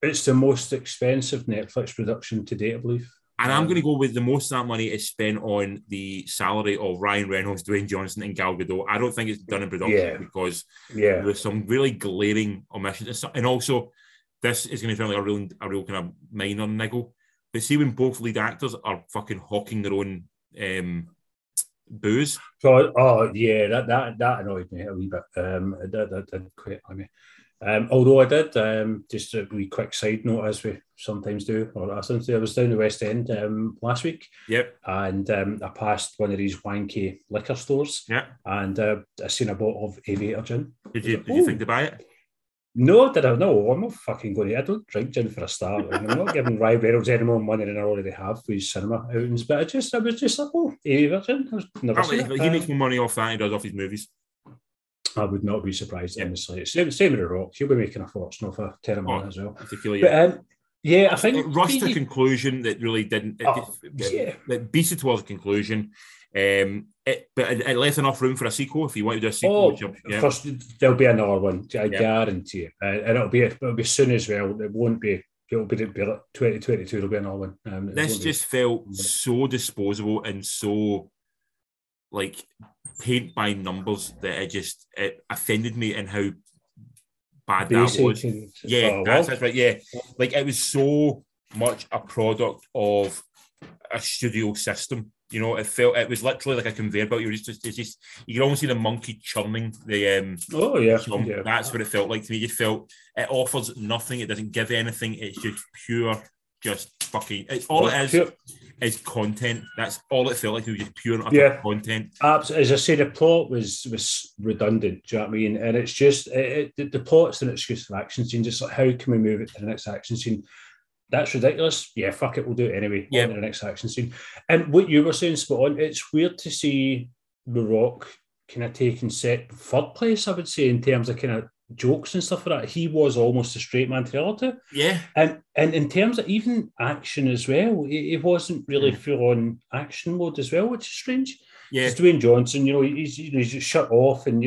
It's the most expensive Netflix production to date, I believe. And I'm going to go with the most of that money is spent on the salary of Ryan Reynolds, Dwayne Johnson, and Gal Gadot. I don't think it's done in production because there's some really glaring omissions. And also, this is going to sound like a real kind of minor niggle. But see when both lead actors are fucking hawking their own booze. That annoyed me a wee bit. That did quite annoy me. Although I did, just a wee quick side note, as we sometimes do, I was down the West End last week. Yep. And I passed one of these wanky liquor stores. Yeah. And I seen a bottle of Aviator Gin. Did you think to buy it? No, did I? No, I'm not fucking going to. I don't drink gin for a start. And I'm not giving Ryan Reynolds any more money than I already have for his cinema outings. But I was just like, oh, Aviator Gin. He makes more money off that than he does off his movies. I would not be surprised, honestly. Same with The Rock. He'll be making a fortune off a $10 million as well. But, I think... It rushed to a conclusion that really didn't... It beasted towards a conclusion. But it left enough room for a sequel if you wanted to do a sequel. First, there'll be another one. I guarantee it. And it'll be soon as well. It won't be... It'll be like 2022. It'll be another one. This just felt so disposable and so... like paint by numbers that it offended me and how bad that was. That's right. Yeah, like it was so much a product of a studio system. You know, it was literally like a conveyor belt. It's just you could almost see the monkey churning the. That's what it felt like to me. It just felt it offers nothing. It doesn't give anything. It's just pure. Just fucking... It's all it is content. That's all it felt like. It was just pure content. Absolutely. As I say, the plot was redundant. Do you know what I mean? And it's just... the plot's an excuse for action scene. Just like, how can we move it to the next action scene? That's ridiculous. Yeah, fuck it. We'll do it anyway. Yeah. On to the next action scene. And what you were saying, spot on, it's weird to see The Rock kind of taking set third place, I would say, in terms of kind of jokes and stuff like that. He was almost a straight man to the other two. Yeah. And in terms of even action as well, it wasn't really full on action mode as well, which is strange. Yeah. Because Dwayne Johnson, he's just shut off and,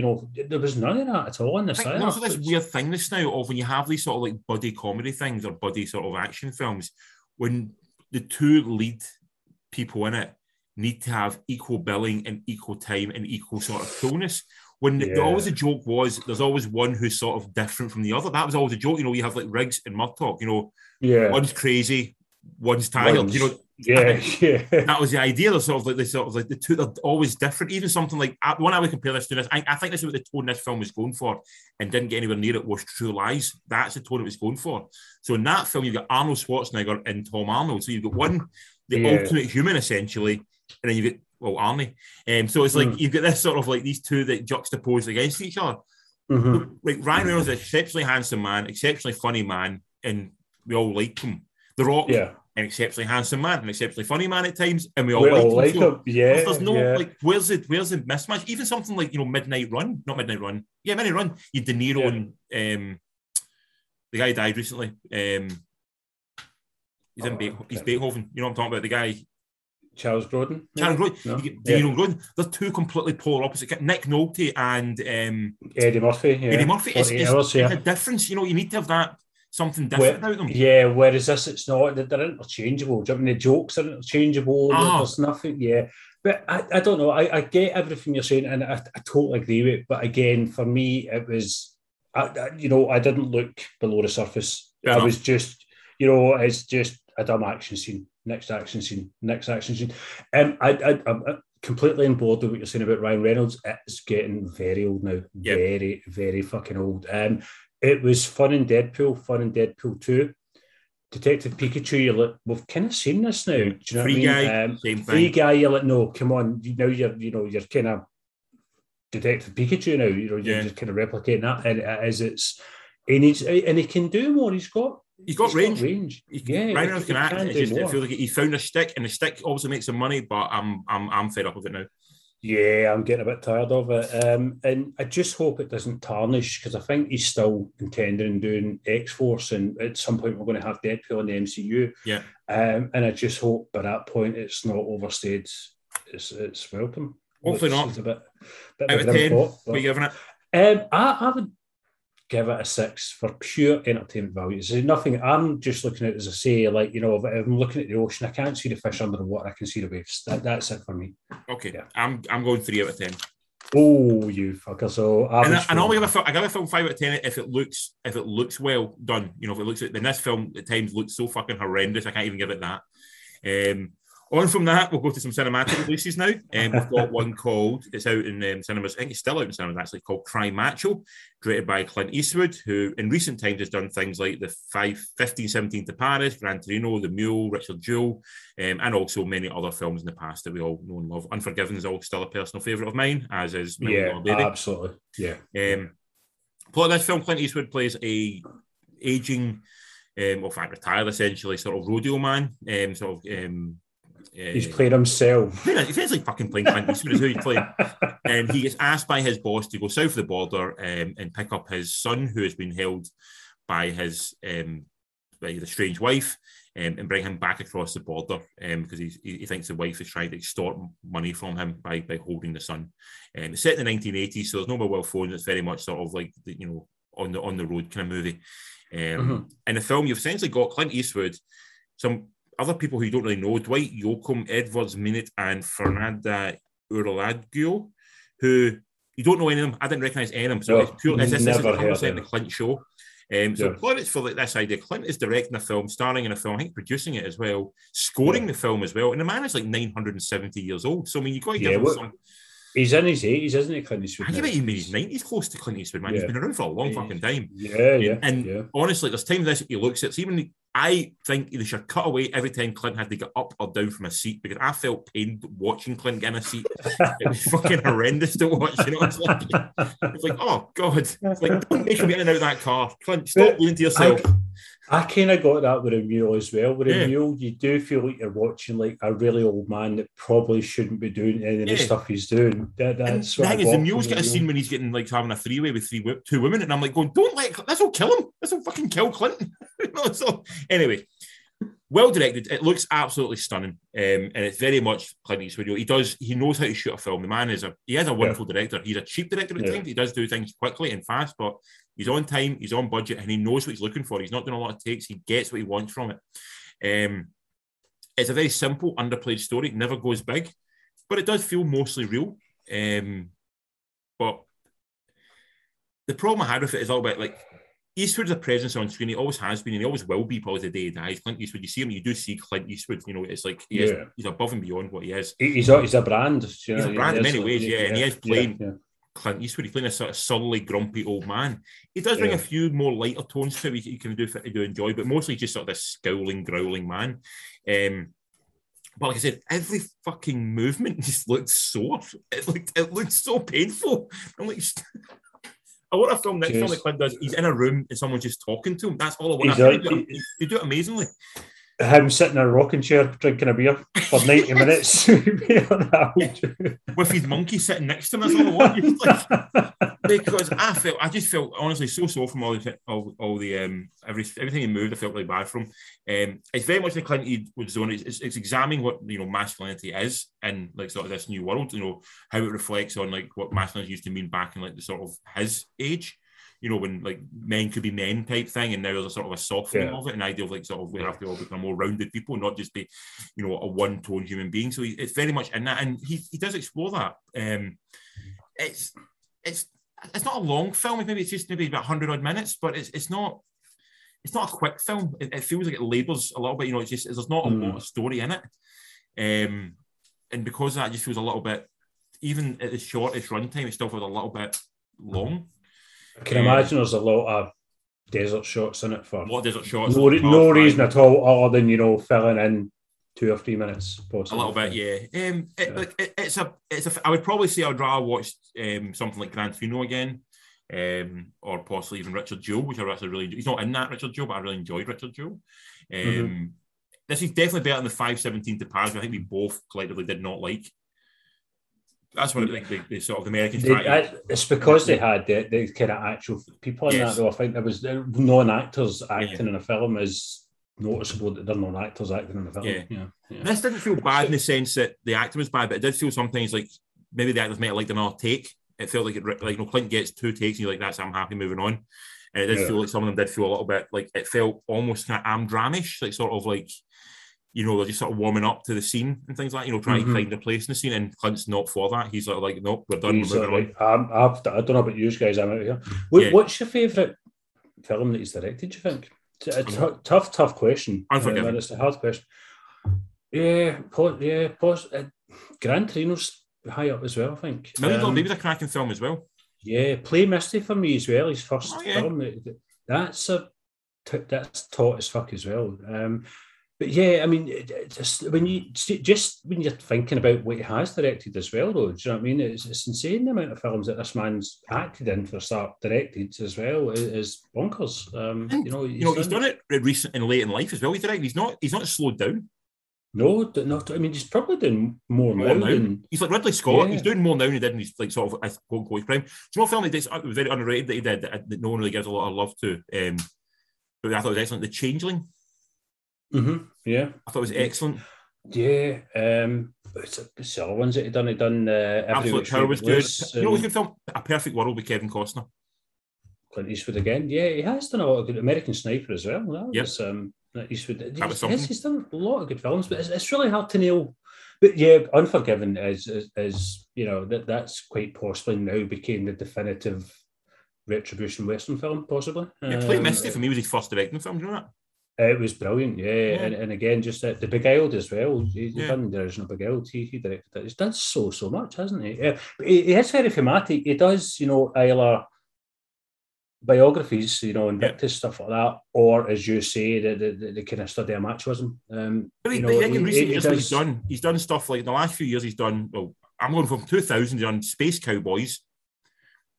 there was none of that at all in this. There's also this weird thing this now of when you have these sort of like buddy comedy things or buddy sort of action films, when the two lead people in it need to have equal billing and equal time and equal sort of fullness. When always a joke was, there's always one who's sort of different from the other. That was always a joke. You have like Riggs and Murtaugh, one's crazy, one's tired. Yeah, yeah. That was the idea. They two, they're always different. Even something like, one I would compare this to this, I think this is what the tone this film was going for and didn't get anywhere near it, was True Lies. That's the tone it was going for. So in that film, you've got Arnold Schwarzenegger and Tom Arnold. So you've got one, the ultimate human, essentially, and then you've got, Arnie. So it's like, you've got this sort of like these two that juxtapose against each other. Mm-hmm. Like Ryan Reynolds is an exceptionally handsome man, exceptionally funny man, and we all like him. The Rock, an exceptionally handsome man, an exceptionally funny man at times, and we all like him. Yeah, there's no like, where's the mismatch? Even something like Midnight Run. You De Niro and the guy died recently. He's Beethoven. You know what I'm talking about? The guy. Charles Grodin. No. Daniel Grodin. They're two completely polar opposite. Nick Nolte and Eddie Murphy. Yeah. Eddie Murphy is a difference. You know, you need to have that something different about them. Yeah, whereas this, it's not. They're interchangeable. I mean, the jokes are interchangeable. There's nothing. Yeah, but I don't know. I get everything you're saying, and I totally agree with it. But again, for me, it was, I didn't look below the surface. I was just, it's just a dumb action scene. Next action scene. I'm completely on board with what you're saying about Ryan Reynolds. It's getting very old now. Yep. Very, very fucking old. It was fun in Deadpool 2. Detective Pikachu, you're like, we've kind of seen this now. Do you know what I mean? Free Guy, you're like, no, come on. Now you're kind of Detective Pikachu now. You're just kind of replicating that. And he can do more. He's got range. Ryan Reynolds can act. I feel like he found a stick, and the stick obviously makes some money. But I'm fed up with it now. Yeah, I'm getting a bit tired of it. And I just hope it doesn't tarnish, because I think he's still intending on doing X-Force, and at some point we're going to have Deadpool in the MCU. Yeah. And I just hope by that point it's not overstayed. It's welcome. Hopefully not. It's a bit out of 10. What are you giving it? I would give it a 6 for pure entertainment value. There's nothing. I'm just looking at, as I say, like, if I'm looking at the ocean, I can't see the fish under the water, I can see the waves. That's it for me. Okay, yeah. I'm going 3 out of 10. Oh, you fucker! So I give a film 5 out of 10 if it looks well done. If it looks, then this film at times looks so fucking horrendous, I can't even give it that. On from that, we'll go to some cinematic releases now. We've got one called, it's out in cinemas, I think it's still out in cinemas actually, called Cry Macho, created by Clint Eastwood, who in recent times has done things like the 1517 to Paris, Gran Torino, The Mule, Richard Jewell, and also many other films in the past that we all know and love. Unforgiven is all still a personal favourite of mine, as is Million Dollar Baby. Absolutely. Yeah. Plot of this film, Clint Eastwood plays a aging, retired essentially, sort of rodeo man, he's played himself. He feels like fucking playing Clint Eastwood is who he's playing. And he gets asked by his boss to go south of the border and pick up his son, who has been held by his strange wife, and bring him back across the border, because he thinks the wife is trying to extort money from him by holding the son. It's set in the 1980s, so there's no mobile phone. It's very much sort of like on the road kind of movie. In the film, you've essentially got Clint Eastwood, some other people who you don't really know, Dwight Yoakam, Edwards Minute, and Fernanda Urlaguio, who you don't know any of them. I didn't recognise any of them. So this is 100% the Clint show. So plot is for like this idea. Clint is directing a film, starring in a film, I think producing it as well, scoring the film as well. And the man is like 970 years old. So, I mean, you've got to give him some... He's in his 80s, isn't he, Clint Eastwood? I think he made his 90s close to Clint Eastwood, man. Yeah. He's been around for a long fucking time. Honestly, there's times this he looks at. So even I think they should cut away every time Clint had to get up or down from a seat, because I felt pain watching Clint get in a seat. It was fucking horrendous to watch. It's like, oh God. It's like, don't make him get in and out of that car. Clint, stop doing to yourself. I kind of got that with a Mule as well. With a Mule, you do feel like you're watching like a really old man that probably shouldn't be doing any of the stuff he's doing. That's what I got. The Mule's got a scene when he's getting like having a three-way with two women, and I'm like going, don't let this will kill him. This will fucking kill Clinton. Anyway, well directed. It looks absolutely stunning, and it's very much Clint Eastwood. He knows how to shoot a film. The man is a wonderful director. He's a cheap director at times. He does do things quickly and fast, but he's on time, he's on budget, and he knows what he's looking for. He's not doing a lot of takes. He gets what he wants from it. It's a very simple, underplayed story. It never goes big, but it does feel mostly real. But the problem I had with it is a little bit like Eastwood's a presence on screen. He always has been, and he always will be, probably the day he dies. Clint Eastwood, you see him, you do see Clint Eastwood. You know, it's like he is, he's above and beyond what he is. He's a brand. You know, he's a brand in many ways, and he is playing Clint Eastwood. He's playing a sort of surly, grumpy old man. He does bring a few more lighter tones to it. You can do enjoy, but mostly just sort of this scowling, growling man. But like I said, every fucking movement just looked sore. It looked so painful. I'm like. I want a film next film that Clint does. He's in a room and someone's just talking to him. That's all I want. They do it amazingly. Him sitting in a rocking chair drinking a beer for 90 minutes. With his monkey sitting next to him. That's all I want. Because I just felt honestly so sore from everything he moved. I felt really bad from. It's very much the Clint Eastwood zone. It's examining what masculinity is in like sort of this new world. You know how it reflects on like what masculinity used to mean back in like the sort of his age. You know, when like men could be men type thing, and now there's a sort of a softening of it, an idea of like sort of we have to all become more rounded people, not just be, a one-tone human being. So it's very much in that, and he does explore that. It's not a long film. Maybe it's just maybe about 100 odd minutes, but it's not a quick film. It feels like it labours a little bit. It's just there's not a lot of story in it, and because of that, it just feels a little bit. Even at the shortest runtime, it still feels a little bit long. I can imagine there's a lot of desert shots in it for no reason at all other than filling in 2 or 3 minutes possibly. A little bit, yeah. I would probably say I'd rather watch something like Gran Torino again, or possibly even Richard Jewell, which I actually really enjoyed. He's not in that Richard Jewell, but I really enjoyed Richard Jewell. This is definitely better than the 5:17 to Paris, which I think we both collectively did not like. That's what I think the sort of American Sniper. It's because they had the kind of actual people in that, though. I think there was non-actors acting in a film is noticeable that they're non-actors acting in a film. Yeah. This didn't feel bad in the sense that the actor was bad, but it did feel sometimes like maybe the actors might have liked another take. It felt like Clint gets 2 takes and you're like, that's I'm happy, moving on. And it did feel like some of them did feel a little bit like it felt almost kind of am-dramish, like sort of like they're just sort of warming up to the scene and things like that, trying to find a place in the scene, and Clint's not for that. He's sort of like, nope, we're done, we're moving on. I don't know about you guys, I'm out here. What's your favourite film that he's directed, do you think? It's a tough question. Unforgiven. It's a hard question. Gran Torino's high up as well, I think. Million Dollar Baby's a cracking film as well. Yeah, Play Misty for me as well, his first film. That's taut as fuck as well. But yeah, I mean, when you're thinking about what he has directed as well, though, do you know what I mean? It's insane the amount of films that this man's acted in for a start, directed as well is bonkers. He's done it recent and late in life as well. He directed. He's not slowed down. No, not. I mean, he's probably doing more now. He's like Ridley Scott. Yeah. He's doing more now than he did in his like sort of quote prime. Do you know a film that is very underrated that he did that no one really gives a lot of love to? But I thought it was excellent. The Changeling. Yeah, I thought it was excellent. Yeah, it's the other ones that he done. Absolute Terror was good. Was a good film. A Perfect World with Kevin Costner. Clint Eastwood again. Yeah, he has done a lot of good. American Sniper as well. He's done a lot of good films, but it's really hard to nail. But yeah, Unforgiven is that's quite possibly now became the definitive retribution western film possibly. Yeah, Play Misty for me was his first directing film. Do you know that? It was brilliant, and again, just the Beguiled as well. He's done the original Beguiled. He directed that. He's done so much, hasn't he? Yeah, but he is very thematic. He does, either biographies, Invictus stuff like that, or as you say, the kind of study of machismo. He's done stuff like in the last few years. He's done. Well, I'm going from 2000. He's done Space Cowboys,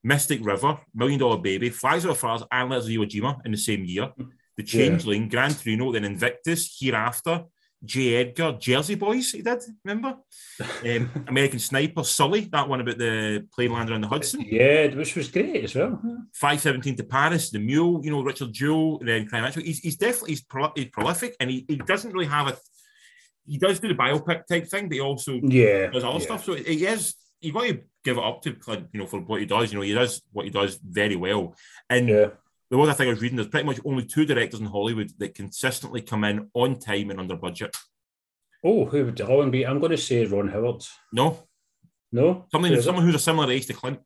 Mystic River, Million Dollar Baby, Flies Over Flowers, and Letters of Iwo Jima in the same year. The Changeling, Gran Torino, then Invictus, Hereafter, J. Edgar, Jersey Boys, he did, remember? American Sniper, Sully, that one about the plane lander on the Hudson. Yeah, which was great as well. 5:17 to Paris, The Mule, Richard Jewell, and then Cry Macho. He's definitely prolific, and he doesn't really have he does do the biopic type thing, but he also does other stuff. So he is, you've got to give it up to Clint, for what he does. He does what he does very well. And the other thing I was reading, there's pretty much only 2 directors in Hollywood that consistently come in on time and under budget. Oh, who would the other one be? I'm going to say Ron Howard. No? Someone who's a similar age to Clint.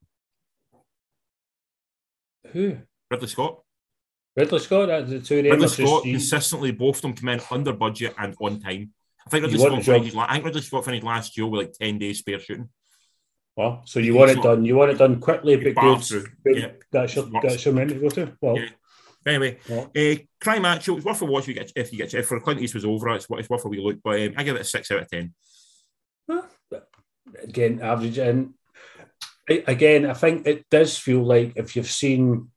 Who? Ridley Scott. Ridley Scott, that's the two names. Ridley Scott, consistently, both of them come in under budget and on time. I think Ridley Scott finished last year with like 10 days spare shooting. Well, so you want it done. You want it done quickly, but good. That's your meant to go to. Well, yeah. Anyway, Cry Macho, it's worth a watch if you get for Clint Eastwood was over. It's worth a wee look. But I give it a 6 out of 10. Again, average. And again, I think it does feel like if you've seen,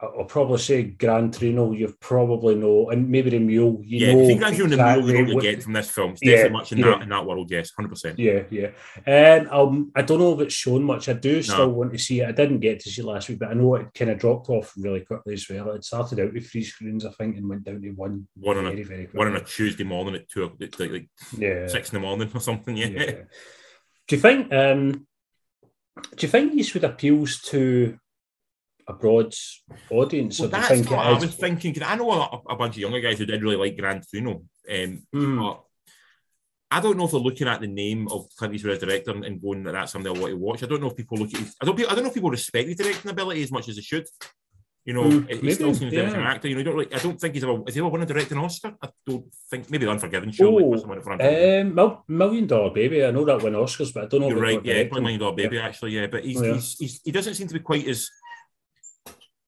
I'll probably say Gran Torino, you probably know, and maybe The Mule, you know. I think that's exactly The Mule you get from this film. It's definitely much in that world, yes, 100%. Yeah. And I don't know if it's shown much. I do still want to see it. I didn't get to see it last week, but I know it kind of dropped off really quickly as well. It started out with 3 screens, I think, and went down to one very, very quickly. One on a Tuesday morning at 2, like 6 in the morning or something, yeah. Do you think Eastwood appeals to a broad audience? Well, that's what I was thinking, because I know a bunch of younger guys who did really like Gran Torino, but I don't know if they're looking at the name of Clint Eastwood as director and going that that's something I want to watch. I don't know if people look at it. I don't know if people respect his directing ability as much as they should. You know, he still seems to be an actor. You know, I don't think has he ever won a directing Oscar? I don't think. Maybe Unforgiven, surely. Million Dollar Baby. I know that won Oscars, but I don't know. You're right. Yeah, Million Dollar Baby. Actually, yeah, but he doesn't seem to be quite as,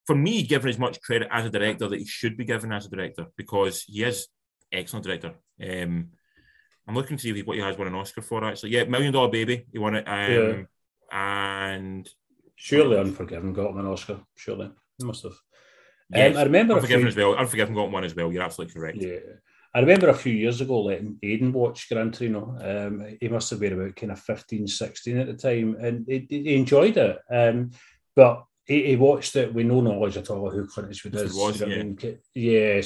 for me, given as much credit as a director that he should be given as a director, because he is an excellent director. I'm looking to see what he has won an Oscar for, actually. Yeah, Million Dollar Baby, he won it. And surely Unforgiven got him an Oscar. Surely. He must have. Yes. I remember Unforgiven got one as well. You're absolutely correct. Yeah. I remember a few years ago letting Aidan watch Gran Torino. He must have been about kind of 15, 16 at the time, and he enjoyed it. But he watched it with no knowledge at all of who Clint Eastwood is.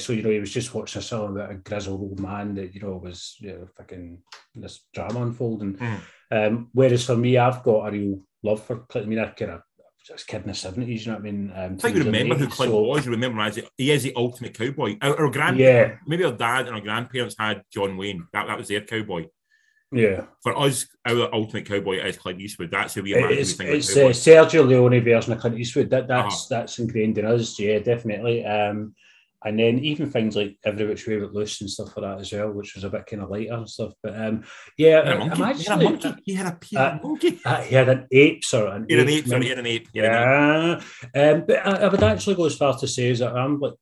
So, you know, he was just watching a film about a grizzled old man that, you know, was, you know, fucking this drama unfolding. Whereas for me, I've got a real love for Clint. I mean, I was a kid in the 70s, you know what I mean? I think you remember who Clint was. You remember as he is the ultimate cowboy. Maybe our dad and our grandparents had John Wayne. That was their cowboy. Yeah, for us, our ultimate cowboy is Clint Eastwood. That's who we imagine. It's Sergio Leone version of Clint Eastwood. That's ingrained in us. Yeah, definitely. And then even things like Every Which Way But Loose and stuff like that as well, which was a bit kind of lighter and stuff. But he had a monkey. He had an ape, sir. He had an ape. Yeah. But I would actually go as far to say is that I'm like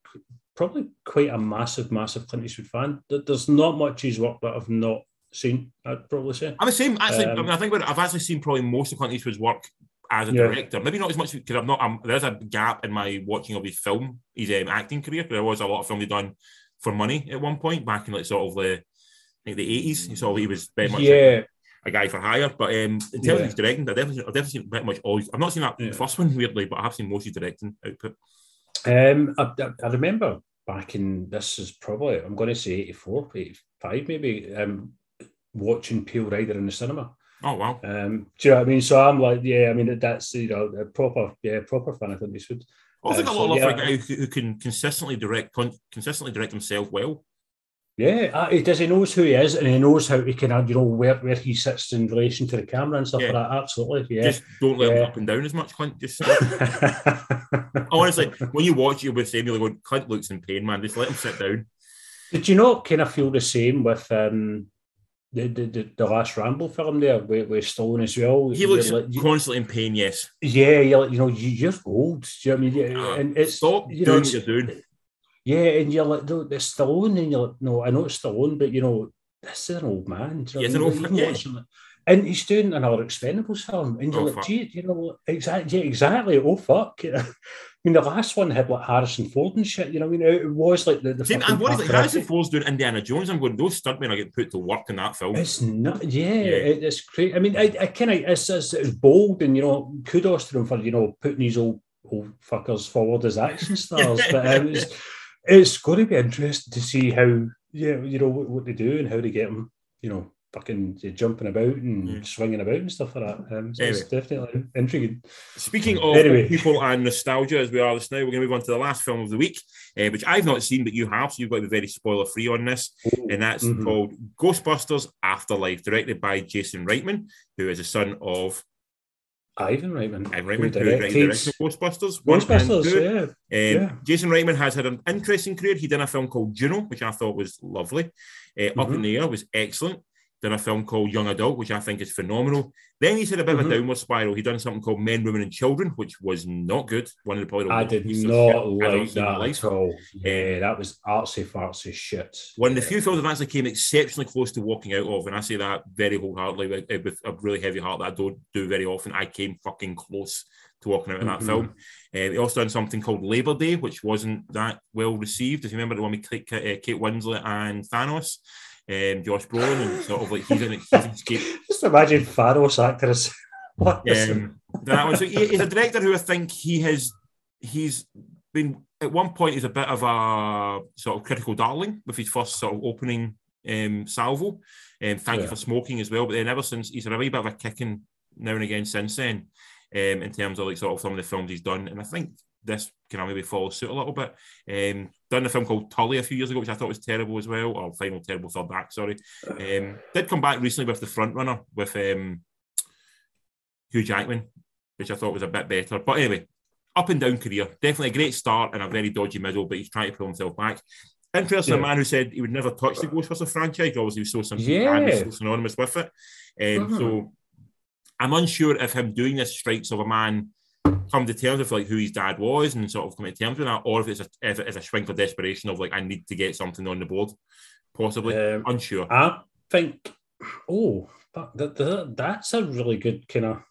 probably quite a massive Clint Eastwood fan. There's not much his work that I've not seen, I'd probably say. I'm the same. Actually, I think about it, I've actually seen probably most of Clint Eastwood's work as a director. Maybe not as much because there's a gap in my watching of his film, his acting career. There was a lot of film he done for money at one point back in like sort of the 80s. So he was very much a guy for hire. But in terms of his directing, I've definitely seen pretty much all. I've not seen that first one weirdly, but I have seen most of his directing output. I remember back in, this is probably, I'm going to say 84, 85 maybe. Watching Pale Rider in the cinema. Oh wow! Do you know what I mean? So I'm like, yeah, I mean that's, you know, a proper fan of Clint Eastwood. I think a lot of guy who can consistently direct himself well. Yeah, he does. He knows who he is, and he knows how he can, you know, where he sits in relation to the camera and stuff like that. Absolutely, yeah. Just don't let him up and down as much, Clint. Just honestly, when you watch it, you'll be saying, you're going, Clint looks in pain, man. Just let him sit down. Did you not kind of feel the same with? The last Rambo film there with Stallone as well. He looks constantly in pain, yes. Yeah, you're old. Do you know what I mean? And it's, stop doing what you're doing. Yeah, and you're like, no, it's Stallone, and you're like, no, I know it's Stallone, but, you know, this is an old man. Do you know what I mean? An old man, yeah. And he's doing another Expendables film, and you're like, fuck. Gee, you know, exactly, oh, fuck. I mean, the last one had, like, Harrison Ford and shit, you know, I mean, it was like the... I'm worried, like, Harrison Ford's doing Indiana Jones, I'm going, those stuntmen are getting put to work in that film. It's not, it's crazy. I mean, I kind of, it's bold, and, you know, kudos to them for, you know, putting these old fuckers forward as action stars, but it's going to be interesting to see how, what they do and how they get them, you know, fucking jumping about and swinging about and stuff like that. So anyway. It's definitely intriguing. Speaking of people and nostalgia, as we are this now, we're going to move on to the last film of the week, which I've not seen, but you have, so you've got to be very spoiler-free on this, and that's called Ghostbusters Afterlife, directed by Jason Reitman, who is the son of... Ivan Reitman. Ivan Reitman, who directed Ghostbusters. Ghostbusters, yeah. Jason Reitman has had an interesting career. He did a film called Juno, which I thought was lovely. Up in the Air was excellent. Done a film called Young Adult, which I think is phenomenal. Then he's had a bit of a downward spiral. He done something called Men, Women, and Children, which was not good. One of the probably I did not like that at all. Yeah, that was artsy fartsy shit. One of the few films that actually came exceptionally close to walking out of, and I say that very wholeheartedly with a really heavy heart that I don't do very often. I came fucking close to walking out of that film. They also done something called Labour Day, which wasn't that well received. If you remember the one with Kate Winslet and Thanos. Josh Brolin and sort of like he's in just imagine Pharos actors. That one. So he's a director who I think he's been at one point he's a bit of a sort of critical darling with his first sort of opening salvo. Thank You for Smoking as well. But then ever since he's had a wee bit of a kicking now and again since then, in terms of like sort of some of the films he's done. And I think this can maybe follow suit a little bit. Done a film called Tully a few years ago, which I thought was terrible as well, or Final Terrible Third Act, sorry. Did come back recently with The Front Runner with Hugh Jackman, which I thought was a bit better. But anyway, up and down career. Definitely a great start and a very dodgy middle, but he's trying to pull himself back. Interesting, a man who said he would never touch the Ghostbusters franchise. Obviously, he was so, so synonymous with it. So I'm unsure if him doing this strikes of a man come to terms with like who his dad was and sort of come to terms with that, or if it's a swing for desperation of like I need to get something on the board, possibly. Unsure. I think that's a really good kind of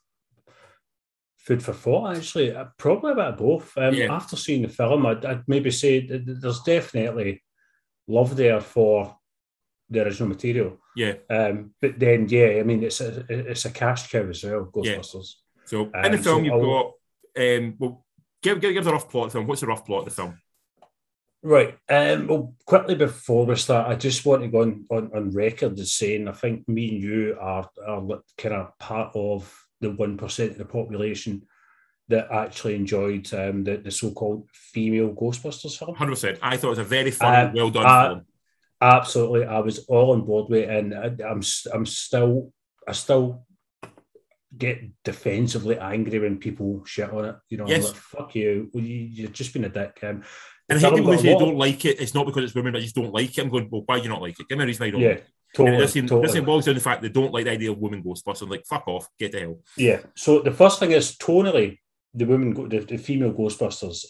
food for thought actually. Probably about both. After seeing the film, I'd maybe say there's definitely love there for the original material. But then I mean it's a cash cow as well, Ghostbusters. So in the film you've got. Well, give the rough plot of the film. What's the rough plot of the film? Right. Well, quickly before we start, I just want to go on record as saying I think me and you are kind of part of the 1% of the population that actually enjoyed the so-called female Ghostbusters film. 100%. I thought it was a very fun, well-done film. Absolutely. I was all on board with it, and I still get defensively angry when people shit on it. You know, like, fuck you. You've just been a dick. And I hate people who say don't like it. It's not because it's women, but I just don't like it. I'm going, well, why do you not like it? Give me a reason why you don't like it. This involves the fact they don't like the idea of women Ghostbusters. I'm like, fuck off, get the hell. Yeah. So the first thing is, tonally, the female Ghostbusters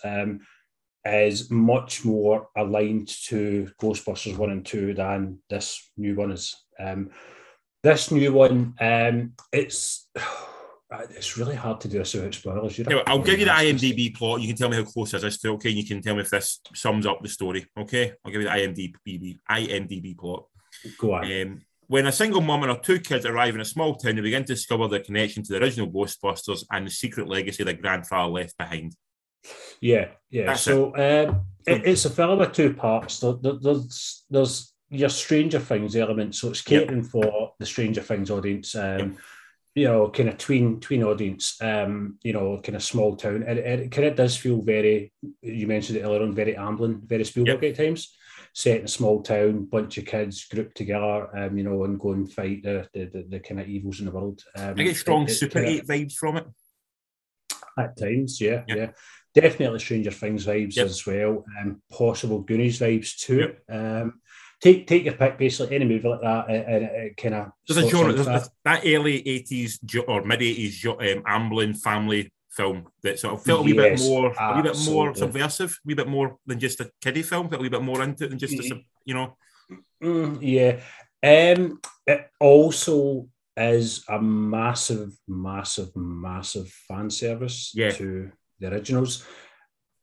is much more aligned to Ghostbusters 1 and 2 than this new one is. This new one, it's really hard to do this without spoilers. I'll give you the IMDb plot. You can tell me how close it is to okay. You can tell me if this sums up the story. Okay, I'll give you the IMDb plot. Go on. When a single mum and her two kids arrive in a small town, they begin to discover their connection to the original Ghostbusters and the secret legacy their grandfather left behind. Yeah. That's so it's a film of two parts. There's your Stranger Things element, so it's catering for the Stranger Things audience, you know, kind of tween audience, you know, kind of small town, and it kind of does feel very, you mentioned it earlier on, very Amblin, very Spielberg at times, set in a small town, bunch of kids grouped together, you know, and go and fight the kind of evils in the world. I get strong Super 8 vibes from it. At times, yeah. Definitely Stranger Things vibes as well, and possible Goonies vibes too. Take your pick, basically, any movie like that, and it kind of... There's a genre, that early 80s or mid-80s Amblin family film that sort of felt a wee bit more subversive, a wee bit more than just a kiddie film, felt a wee bit more into it than just a, you know... It also is a massive fan service to the originals.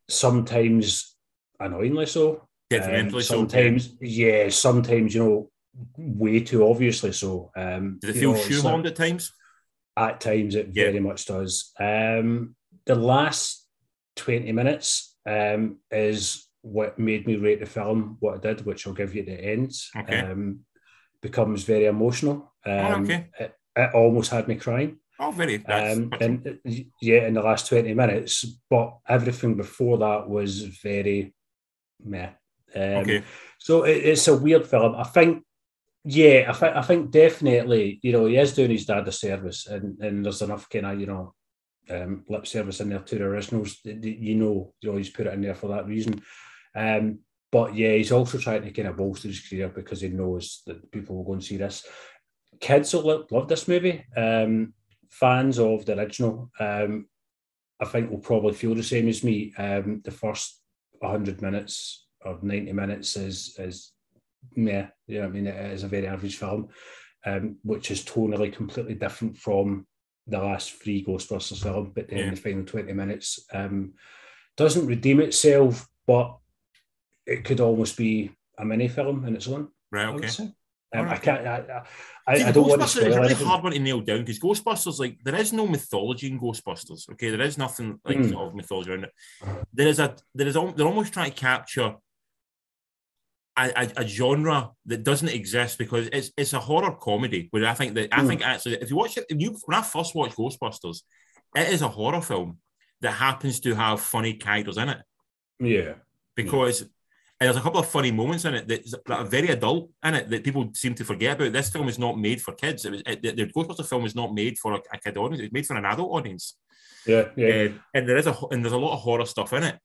Sometimes annoyingly so. Sometimes, you know, way too obviously so. Does it feel shoehorned at times? At times, it very much does. The last 20 minutes is what made me rate the film, what I did, which I'll give you at the end. Okay. Becomes very emotional. It almost had me crying. Oh, very nice. In the last 20 minutes, but everything before that was very meh. So it's a weird film. I think definitely, you know, he is doing his dad a service, and there's enough kind of, you know, lip service in there to the originals. You know, you always put it in there for that reason. But yeah, he's also trying to kind of bolster his career because he knows that people will go and see this. Kids will love this movie. Fans of the original, I think, will probably feel the same as me. The first 100 minutes or 90 minutes is meh. You know what I mean? It is a very average film, which is tonally completely different from the last three Ghostbusters film, but then the final 20 minutes doesn't redeem itself, but it could almost be a mini film in its own. Right, okay. I can't. I don't want to spoil anything. It's a really hard one to nail down because Ghostbusters, like, there is no mythology in Ghostbusters. Okay, there is nothing like sort of mythology around it. They're almost trying to capture a genre that doesn't exist because it's a horror comedy. Where I think that I think actually, if you watch it, when I first watched Ghostbusters, it is a horror film that happens to have funny characters in it. Yeah, because. Yeah. And there's a couple of funny moments in it that are very adult in it that people seem to forget about. This film is not made for kids. The Ghostbusters film is not made for a kid audience. It's made for an adult audience. Yeah. And there's a lot of horror stuff in it.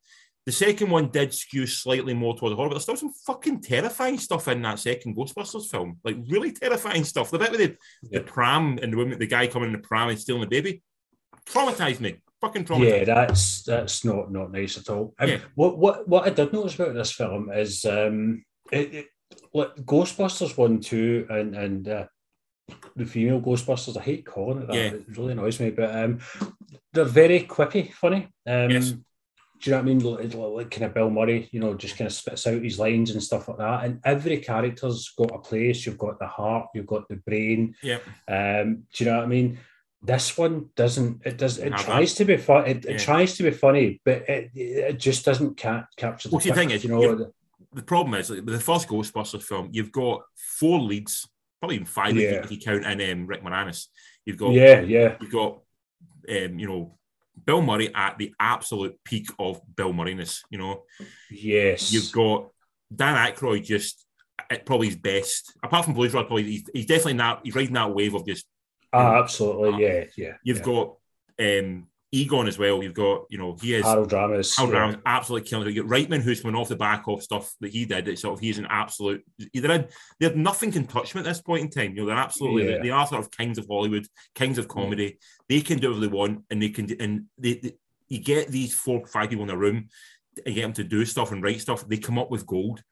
The second one did skew slightly more towards horror, but there's still some fucking terrifying stuff in that second Ghostbusters film. Like, really terrifying stuff. The bit with the pram and the guy coming in the pram and stealing the baby traumatized me. Fucking yeah, that's not nice at all. What I did notice about this film is like Ghostbusters 1, 2 and the female Ghostbusters. I hate calling it that. Yeah. It really annoys me. But they're very quippy, funny. Yes. Do you know what I mean? Like kind of Bill Murray, you know, just kind of spits out his lines and stuff like that. And every character's got a place. You've got the heart. You've got the brain. Yeah. Do you know what I mean? This one doesn't. It does. It tries to be fun. It tries to be funny, but it just doesn't capture. Well, the thing is, you know, the problem is like, with the first Ghostbusters film, you've got 4 leads, probably even 5 if you count in Rick Moranis. You've got You've got you know, Bill Murray at the absolute peak of Bill Murrayness. You know, yes. You've got Dan Aykroyd just at probably his best, apart from Blues Brothers. Probably he's definitely not. He's riding that wave of just. Absolutely, yeah. You've got Egon as well. You've got, you know, he is Harold Ramis, absolutely killing it. You got Reitman, who's coming off the back of stuff that he did. It's sort of he's an absolute. They're nothing can touch him at this point in time. You know, they're absolutely they are sort of kings of Hollywood, kings of comedy. They can do what they want, and they can do, and they you get these 4 or 5 people in a room and get them to do stuff and write stuff. They come up with gold.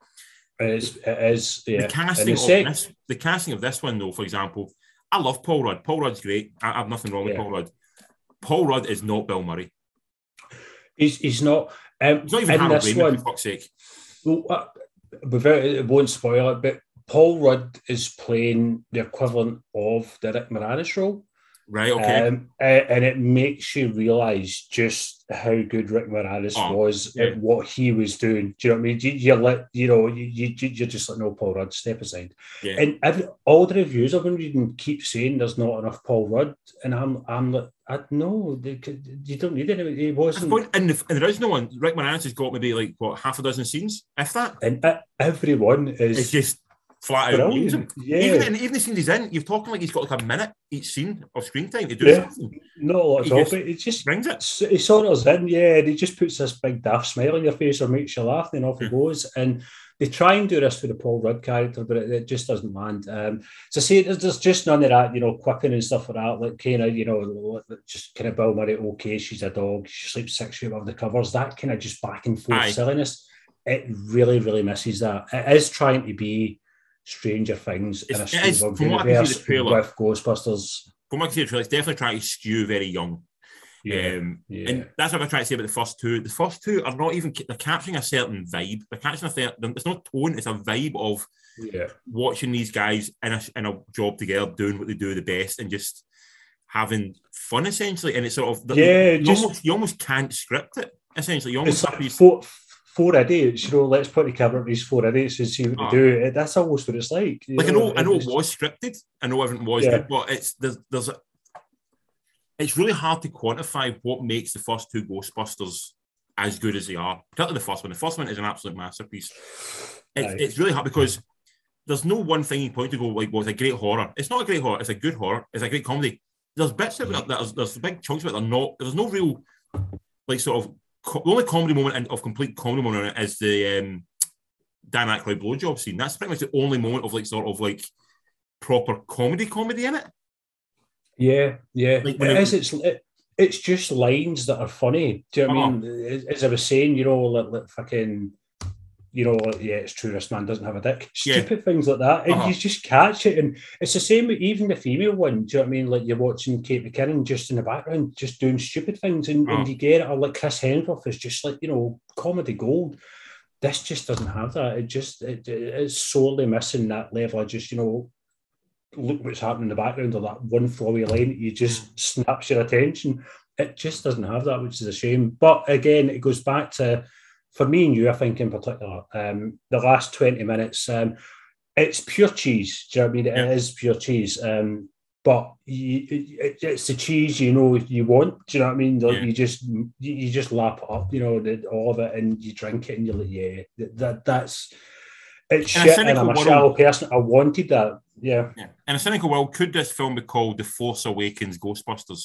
It is the casting of this one though, for example. I love Paul Rudd. Paul Rudd's great. I have nothing wrong with Paul Rudd. Paul Rudd is not Bill Murray. He's not. He's not even Harold Ramis, for fuck's sake. Well, it won't spoil it, but Paul Rudd is playing the equivalent of the Rick Moranis role. Right, okay. And it makes you realise just how good Rick Moranis was at what he was doing. Do you know what I mean? You're just like, no, Paul Rudd, step aside. Yeah. And all the reviews I've been reading keep saying there's not enough Paul Rudd, and I'm like, no, you don't need anybody. He wasn't. And there is no one. Rick Moranis has got maybe like what, half a dozen scenes, if that. And everyone is it's just. Flat out, even the scenes he's in, you're talking like he's got like a minute each scene of screen time to do something. Not a lot at all, but it just brings it. He sort of in, and he just puts this big daft smile on your face or makes you laugh, and then off he goes. And they try and do this for the Paul Rudd character, but it just doesn't land. So see, there's just none of that, you know, quipping and stuff like that. Like kind of, you know, just kind of Bill Murray. Okay, she's a dog. She sleeps 6 feet above the covers. That kind of just back and forth silliness. It really, really misses that. It is trying to be. Stranger Things in a Spielberg universe with Ghostbusters. From what I can see the trailer, it's definitely trying to skew very young. And that's what I try to say about the first two. The first two are not even, they're capturing a certain vibe. They're capturing it's not tone, it's a vibe of watching these guys in a job together, doing what they do the best and just having fun, essentially. And it's sort of, you almost can't script it, essentially. You almost have these... 4 idiots, you know, let's put the camera on these 4 idiots and see what they do. That's almost what it's like. Like, I know it was scripted. I know everything was good, but it's really hard to quantify what makes the first two Ghostbusters as good as they are, particularly the first one. The first one is an absolute masterpiece. It's really hard because there's no one thing you point to go, like, well, it's a great horror. It's not a great horror. It's a good horror. It's a great comedy. there's bits of it, there's big chunks of it. There's no real like sort of the only comedy moment of complete comedy moment is the Dan Aykroyd blowjob scene. That's pretty much the only moment of like sort of like proper comedy in it. Yeah, yeah. Like it is. It's just lines that are funny. Do you know what I mean? As I was saying, you know, like fucking, you know, like, yeah, it's true, this man doesn't have a dick. Stupid things like that. And you just catch it. And it's the same with even the female one. Do you know what I mean? Like you're watching Kate McKinnon just in the background, just doing stupid things. And you get it. Or like Chris Hemsworth is just like, you know, comedy gold. This just doesn't have that. It's sorely missing that level of just, you know, look what's happening in the background, or that one flowy line that you just snaps your attention. It just doesn't have that, which is a shame. But again, it goes back to, for me and you, I think in particular, the last 20 minutes, it's pure cheese. Do you know what I mean? It is pure cheese. But it's the cheese you know you want. Do you know what I mean? Like you just lap it up, you know, all of it, and you drink it, and you're like, that's... It's shit, and I'm a shallow person. I wanted that. Yeah. In a cynical world, could this film be called The Force Awakens Ghostbusters?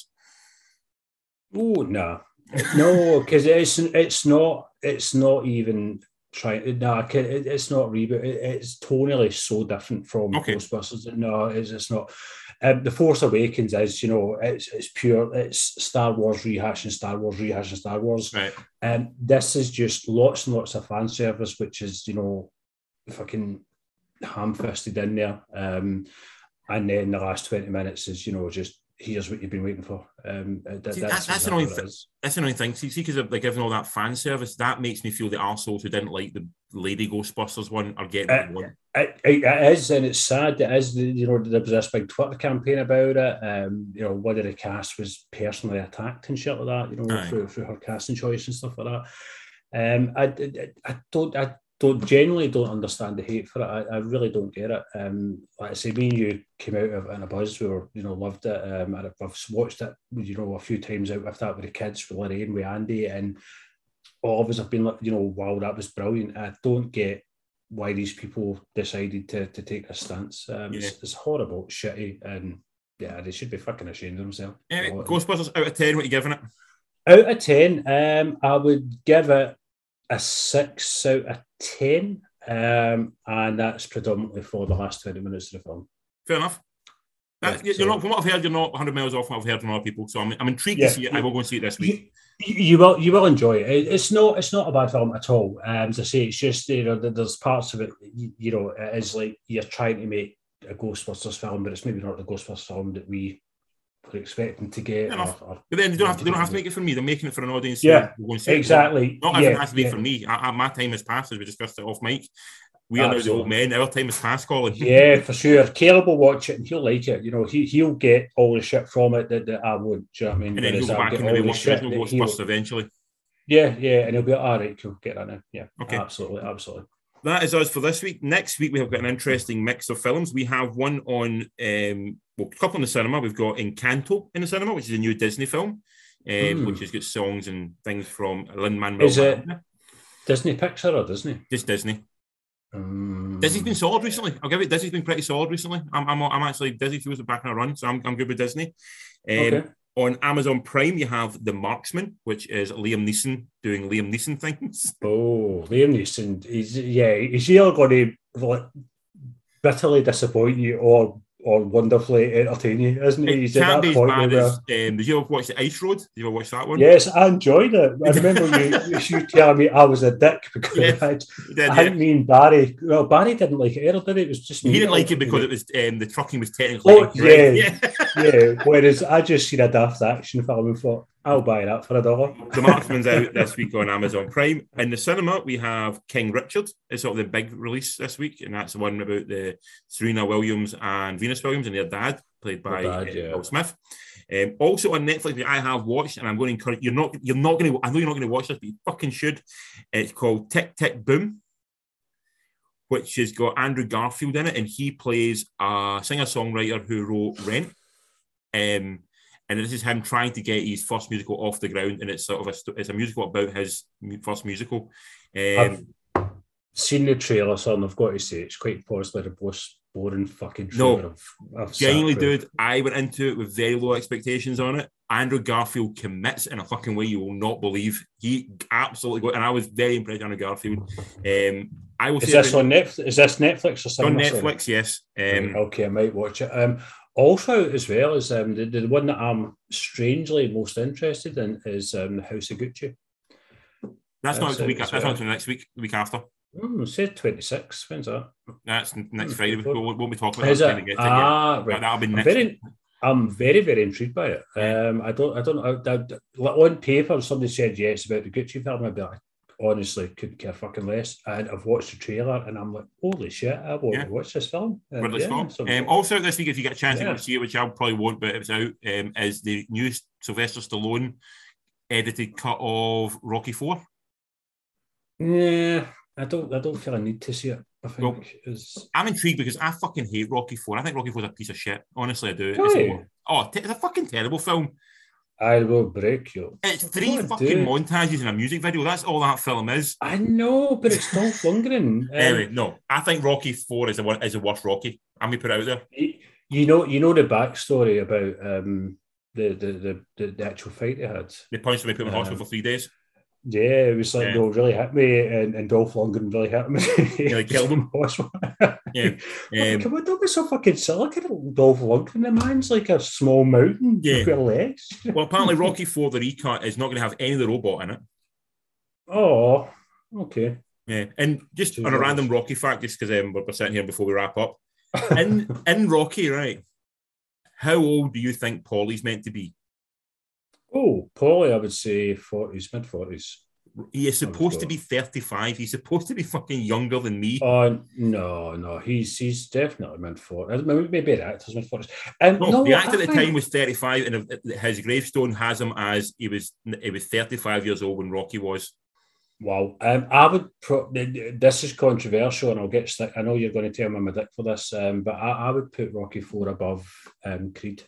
Oh, no. No, because it's not even trying... No, it's not reboot. It's tonally so different from Ghostbusters. No, it's not. The Force Awakens is, you know, it's pure... It's Star Wars rehashing Star Wars, rehashing Star Wars. Right. This is just lots and lots of fan service, which is, you know... fucking ham-fisted in there, and then the last 20 minutes is, you know, just here's what you've been waiting for. That's annoying. That's annoying thing. See, because they're giving all that fan service, that makes me feel the arseholes who didn't like the Lady Ghostbusters one are getting that one. It is, and it's sad. It is, you know, there was this big Twitter campaign about it. You know, one of the cast was personally attacked and shit like that. You know, through her casting choice and stuff like that. I generally don't understand the hate for it. I really don't get it. Like I say, me and you came out of it in a buzz. We were, you know, loved it. I've watched it, you know, a few times out with that, with the kids, with Lorraine, with Andy, and all of us have been like, you know, wow, that was brilliant. I don't get why these people decided to take this stance. It's horrible, shitty, and yeah, they should be fucking ashamed of themselves. Ghostbusters, out of 10, what are you giving it? Out of 10, I would give it a 6 out of 10, and that's predominantly for the last 20 minutes of the film. Fair enough. From what I've heard, you're not 100 miles off what I've heard from other people, so I'm intrigued to see it. I will go and see it this week. You will enjoy it. It's not a bad film at all. As I say, it's just, you know, there's parts of it, you know, it is like you're trying to make a Ghostbusters film, but it's maybe not the Ghostbusters film that we were expecting to get. But then they don't have to make it for me. They're making it for an audience. Yeah, exactly. Not everything has to be for me. My time has passed, as we discussed it off mic. We are now the old men. Our time has passed, Colin. Yeah, for sure. Caleb will watch it and he'll like it. You know, he'll get all the shit from it that I would. Do you know what I mean? And then he'll go back and maybe watch the original Ghostbusters eventually. Yeah, and he'll be like, all right, cool, get that now. Yeah, okay. Absolutely. That is us for this week. Next week, we have got an interesting mix of films. We have one on, a couple in the cinema. We've got Encanto in the cinema, which is a new Disney film, which has got songs and things from Lin-Manuel. Is it Disney Pixar or Disney? Just Disney. Disney's been solid recently. I'll give it. Disney's been pretty solid recently. I'm actually, Disney feels back in a run, so I'm good with Disney. Okay. On Amazon Prime, you have The Marksman, which is Liam Neeson doing Liam Neeson things. Oh, Liam Neeson. He's either going to bitterly disappoint you or wonderfully entertain you, isn't he? He's at that point did you ever watch The Ice Road? Did you ever watch that one? Yes, I enjoyed it. I remember you telling me I was a dick because I didn't mean Barry. Well, Barry didn't like it either, did he? It was just me. He didn't like it because it was the trucking was technically whereas I just seen a daft action film and thought, I'll buy that for $1. The Marksman's out this week on Amazon Prime. In the cinema, we have King Richard. It's sort of the big release this week, and that's the one about the Serena Williams and Venus Williams and their dad, played by Will Smith. Also on Netflix, I have watched, and I'm going to encourage you're not going to. I know you're not going to watch this, but you fucking should. It's called Tick Tick Boom, which has got Andrew Garfield in it, and he plays a singer-songwriter who wrote Rent. And this is him trying to get his first musical off the ground, and it's sort of it's a musical about his first musical. I've seen the trailer, so I've got to say it's quite possibly the most boring fucking shit I've genuinely, dude, I went into it with very low expectations on it. Andrew Garfield commits in a fucking way you will not believe. He absolutely got, and I was very impressed with Andrew Garfield. I will. Is this on Netflix? Is this Netflix or something? It's on Netflix, yes. Okay, I might watch it. Also, as well as the one that I'm strangely most interested in is House of Gucci. That's not until next week. The week after. Say 26. When's that? That's next Friday. We'll be talking about it. Right. That'll be next. I'm very, very intrigued by it. I don't know, on paper, somebody said yes about the Gucci film. I'd be like, honestly, couldn't care fucking less. And I've watched the trailer and I'm like, holy shit, I want to watch this film. Also, this week, if you get a chance to see it, which I probably won't, but if it's out, is the new Sylvester Stallone edited cut of Rocky IV. Yeah, I don't feel I need to see it. I think I'm intrigued because I fucking hate Rocky IV. I think Rocky IV is a piece of shit. Honestly, I do. It's a fucking terrible film. I will break you. It's three fucking montages in a music video. That's all that film is. I know, but it's Dolph Lundgren. Anyway, no, I think Rocky IV is the worst Rocky. I'm gonna put it out there. You know the backstory about the actual fight they had. They punched him and put him in hospital for 3 days. Yeah, it was like they really hit me, and Dolph Lundgren really hit me. Yeah, they killed him. Come on, don't be so fucking silly. Dolph Lundgren, the man's like a small mountain with legs. Well, apparently Rocky IV, the recut, is not going to have any of the robot in it. Oh, okay. Yeah, and just on a random Rocky fact, just because we're sitting here before we wrap up. In Rocky, right, how old do you think Paulie's meant to be? Oh, Paulie, I would say 40s, mid-40s. He is supposed to be 35. He's supposed to be fucking younger than me. Oh, no. He's definitely mid-40s. Maybe the actor's mid-40s. The actor at the time was 35, and his gravestone has him as he was 35 years old when Rocky was. Wow. This is controversial, and I'll get stuck. I know you're going to tell me I'm a dick for this, but I would put Rocky IV above Creed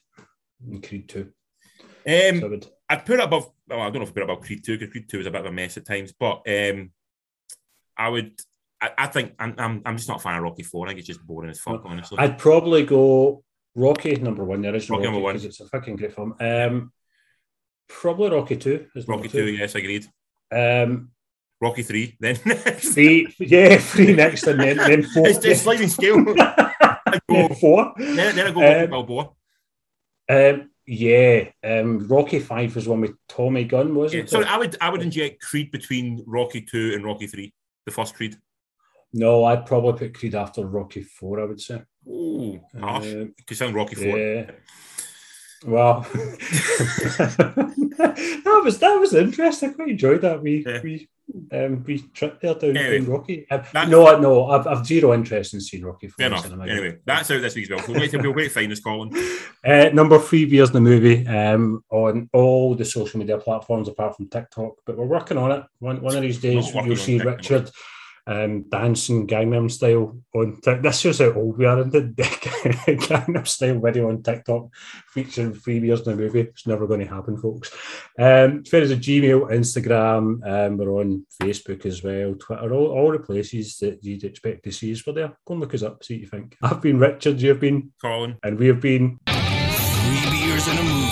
and Creed 2. I'd put it above. Well, I don't know if I put it above Creed 2 because Creed 2 is a bit of a mess at times. But I would. I think I'm just not a fan of Rocky 4. I think it's just boring as fuck. Honestly, I'd probably go Rocky #1. There is Rocky #1 because it's a fucking great film. Probably Rocky 2 is Rocky 2. Yes, agreed. Rocky 3 then. 3 next, and then 4. It's sliding scale. I go 4. Then I go Rocky Balboa. Yeah, Rocky 5 was one with Tommy Gunn, wasn't it? So I would inject Creed between Rocky 2 and Rocky 3, the first Creed. No, I'd probably put Creed after Rocky 4, I would say. Oh, harsh. Because I'm Rocky 4. Yeah. Well, that was interesting. I quite enjoyed that wee trip there down in Rocky. No, I've zero interest in seeing Rocky. Fair enough. Anyway, that's out this week's well. We'll wait to find this, Colin. Number 3 beers in the movie on all the social media platforms apart from TikTok, but we're working on it. One of these days you'll see TikTok. Richard dancing Gangnam Style on TikTok. This shows how old we are, in the Gangnam Style video on TikTok featuring 3 beers in the movie. It's never going to happen, folks. As far as a Gmail, Instagram, we're on Facebook as well, Twitter, all the places that you'd expect to see us. We're there. Go and look us up, see what you think. I've been Richard, you've been Colin, and we have been 3 Beers in a Movie.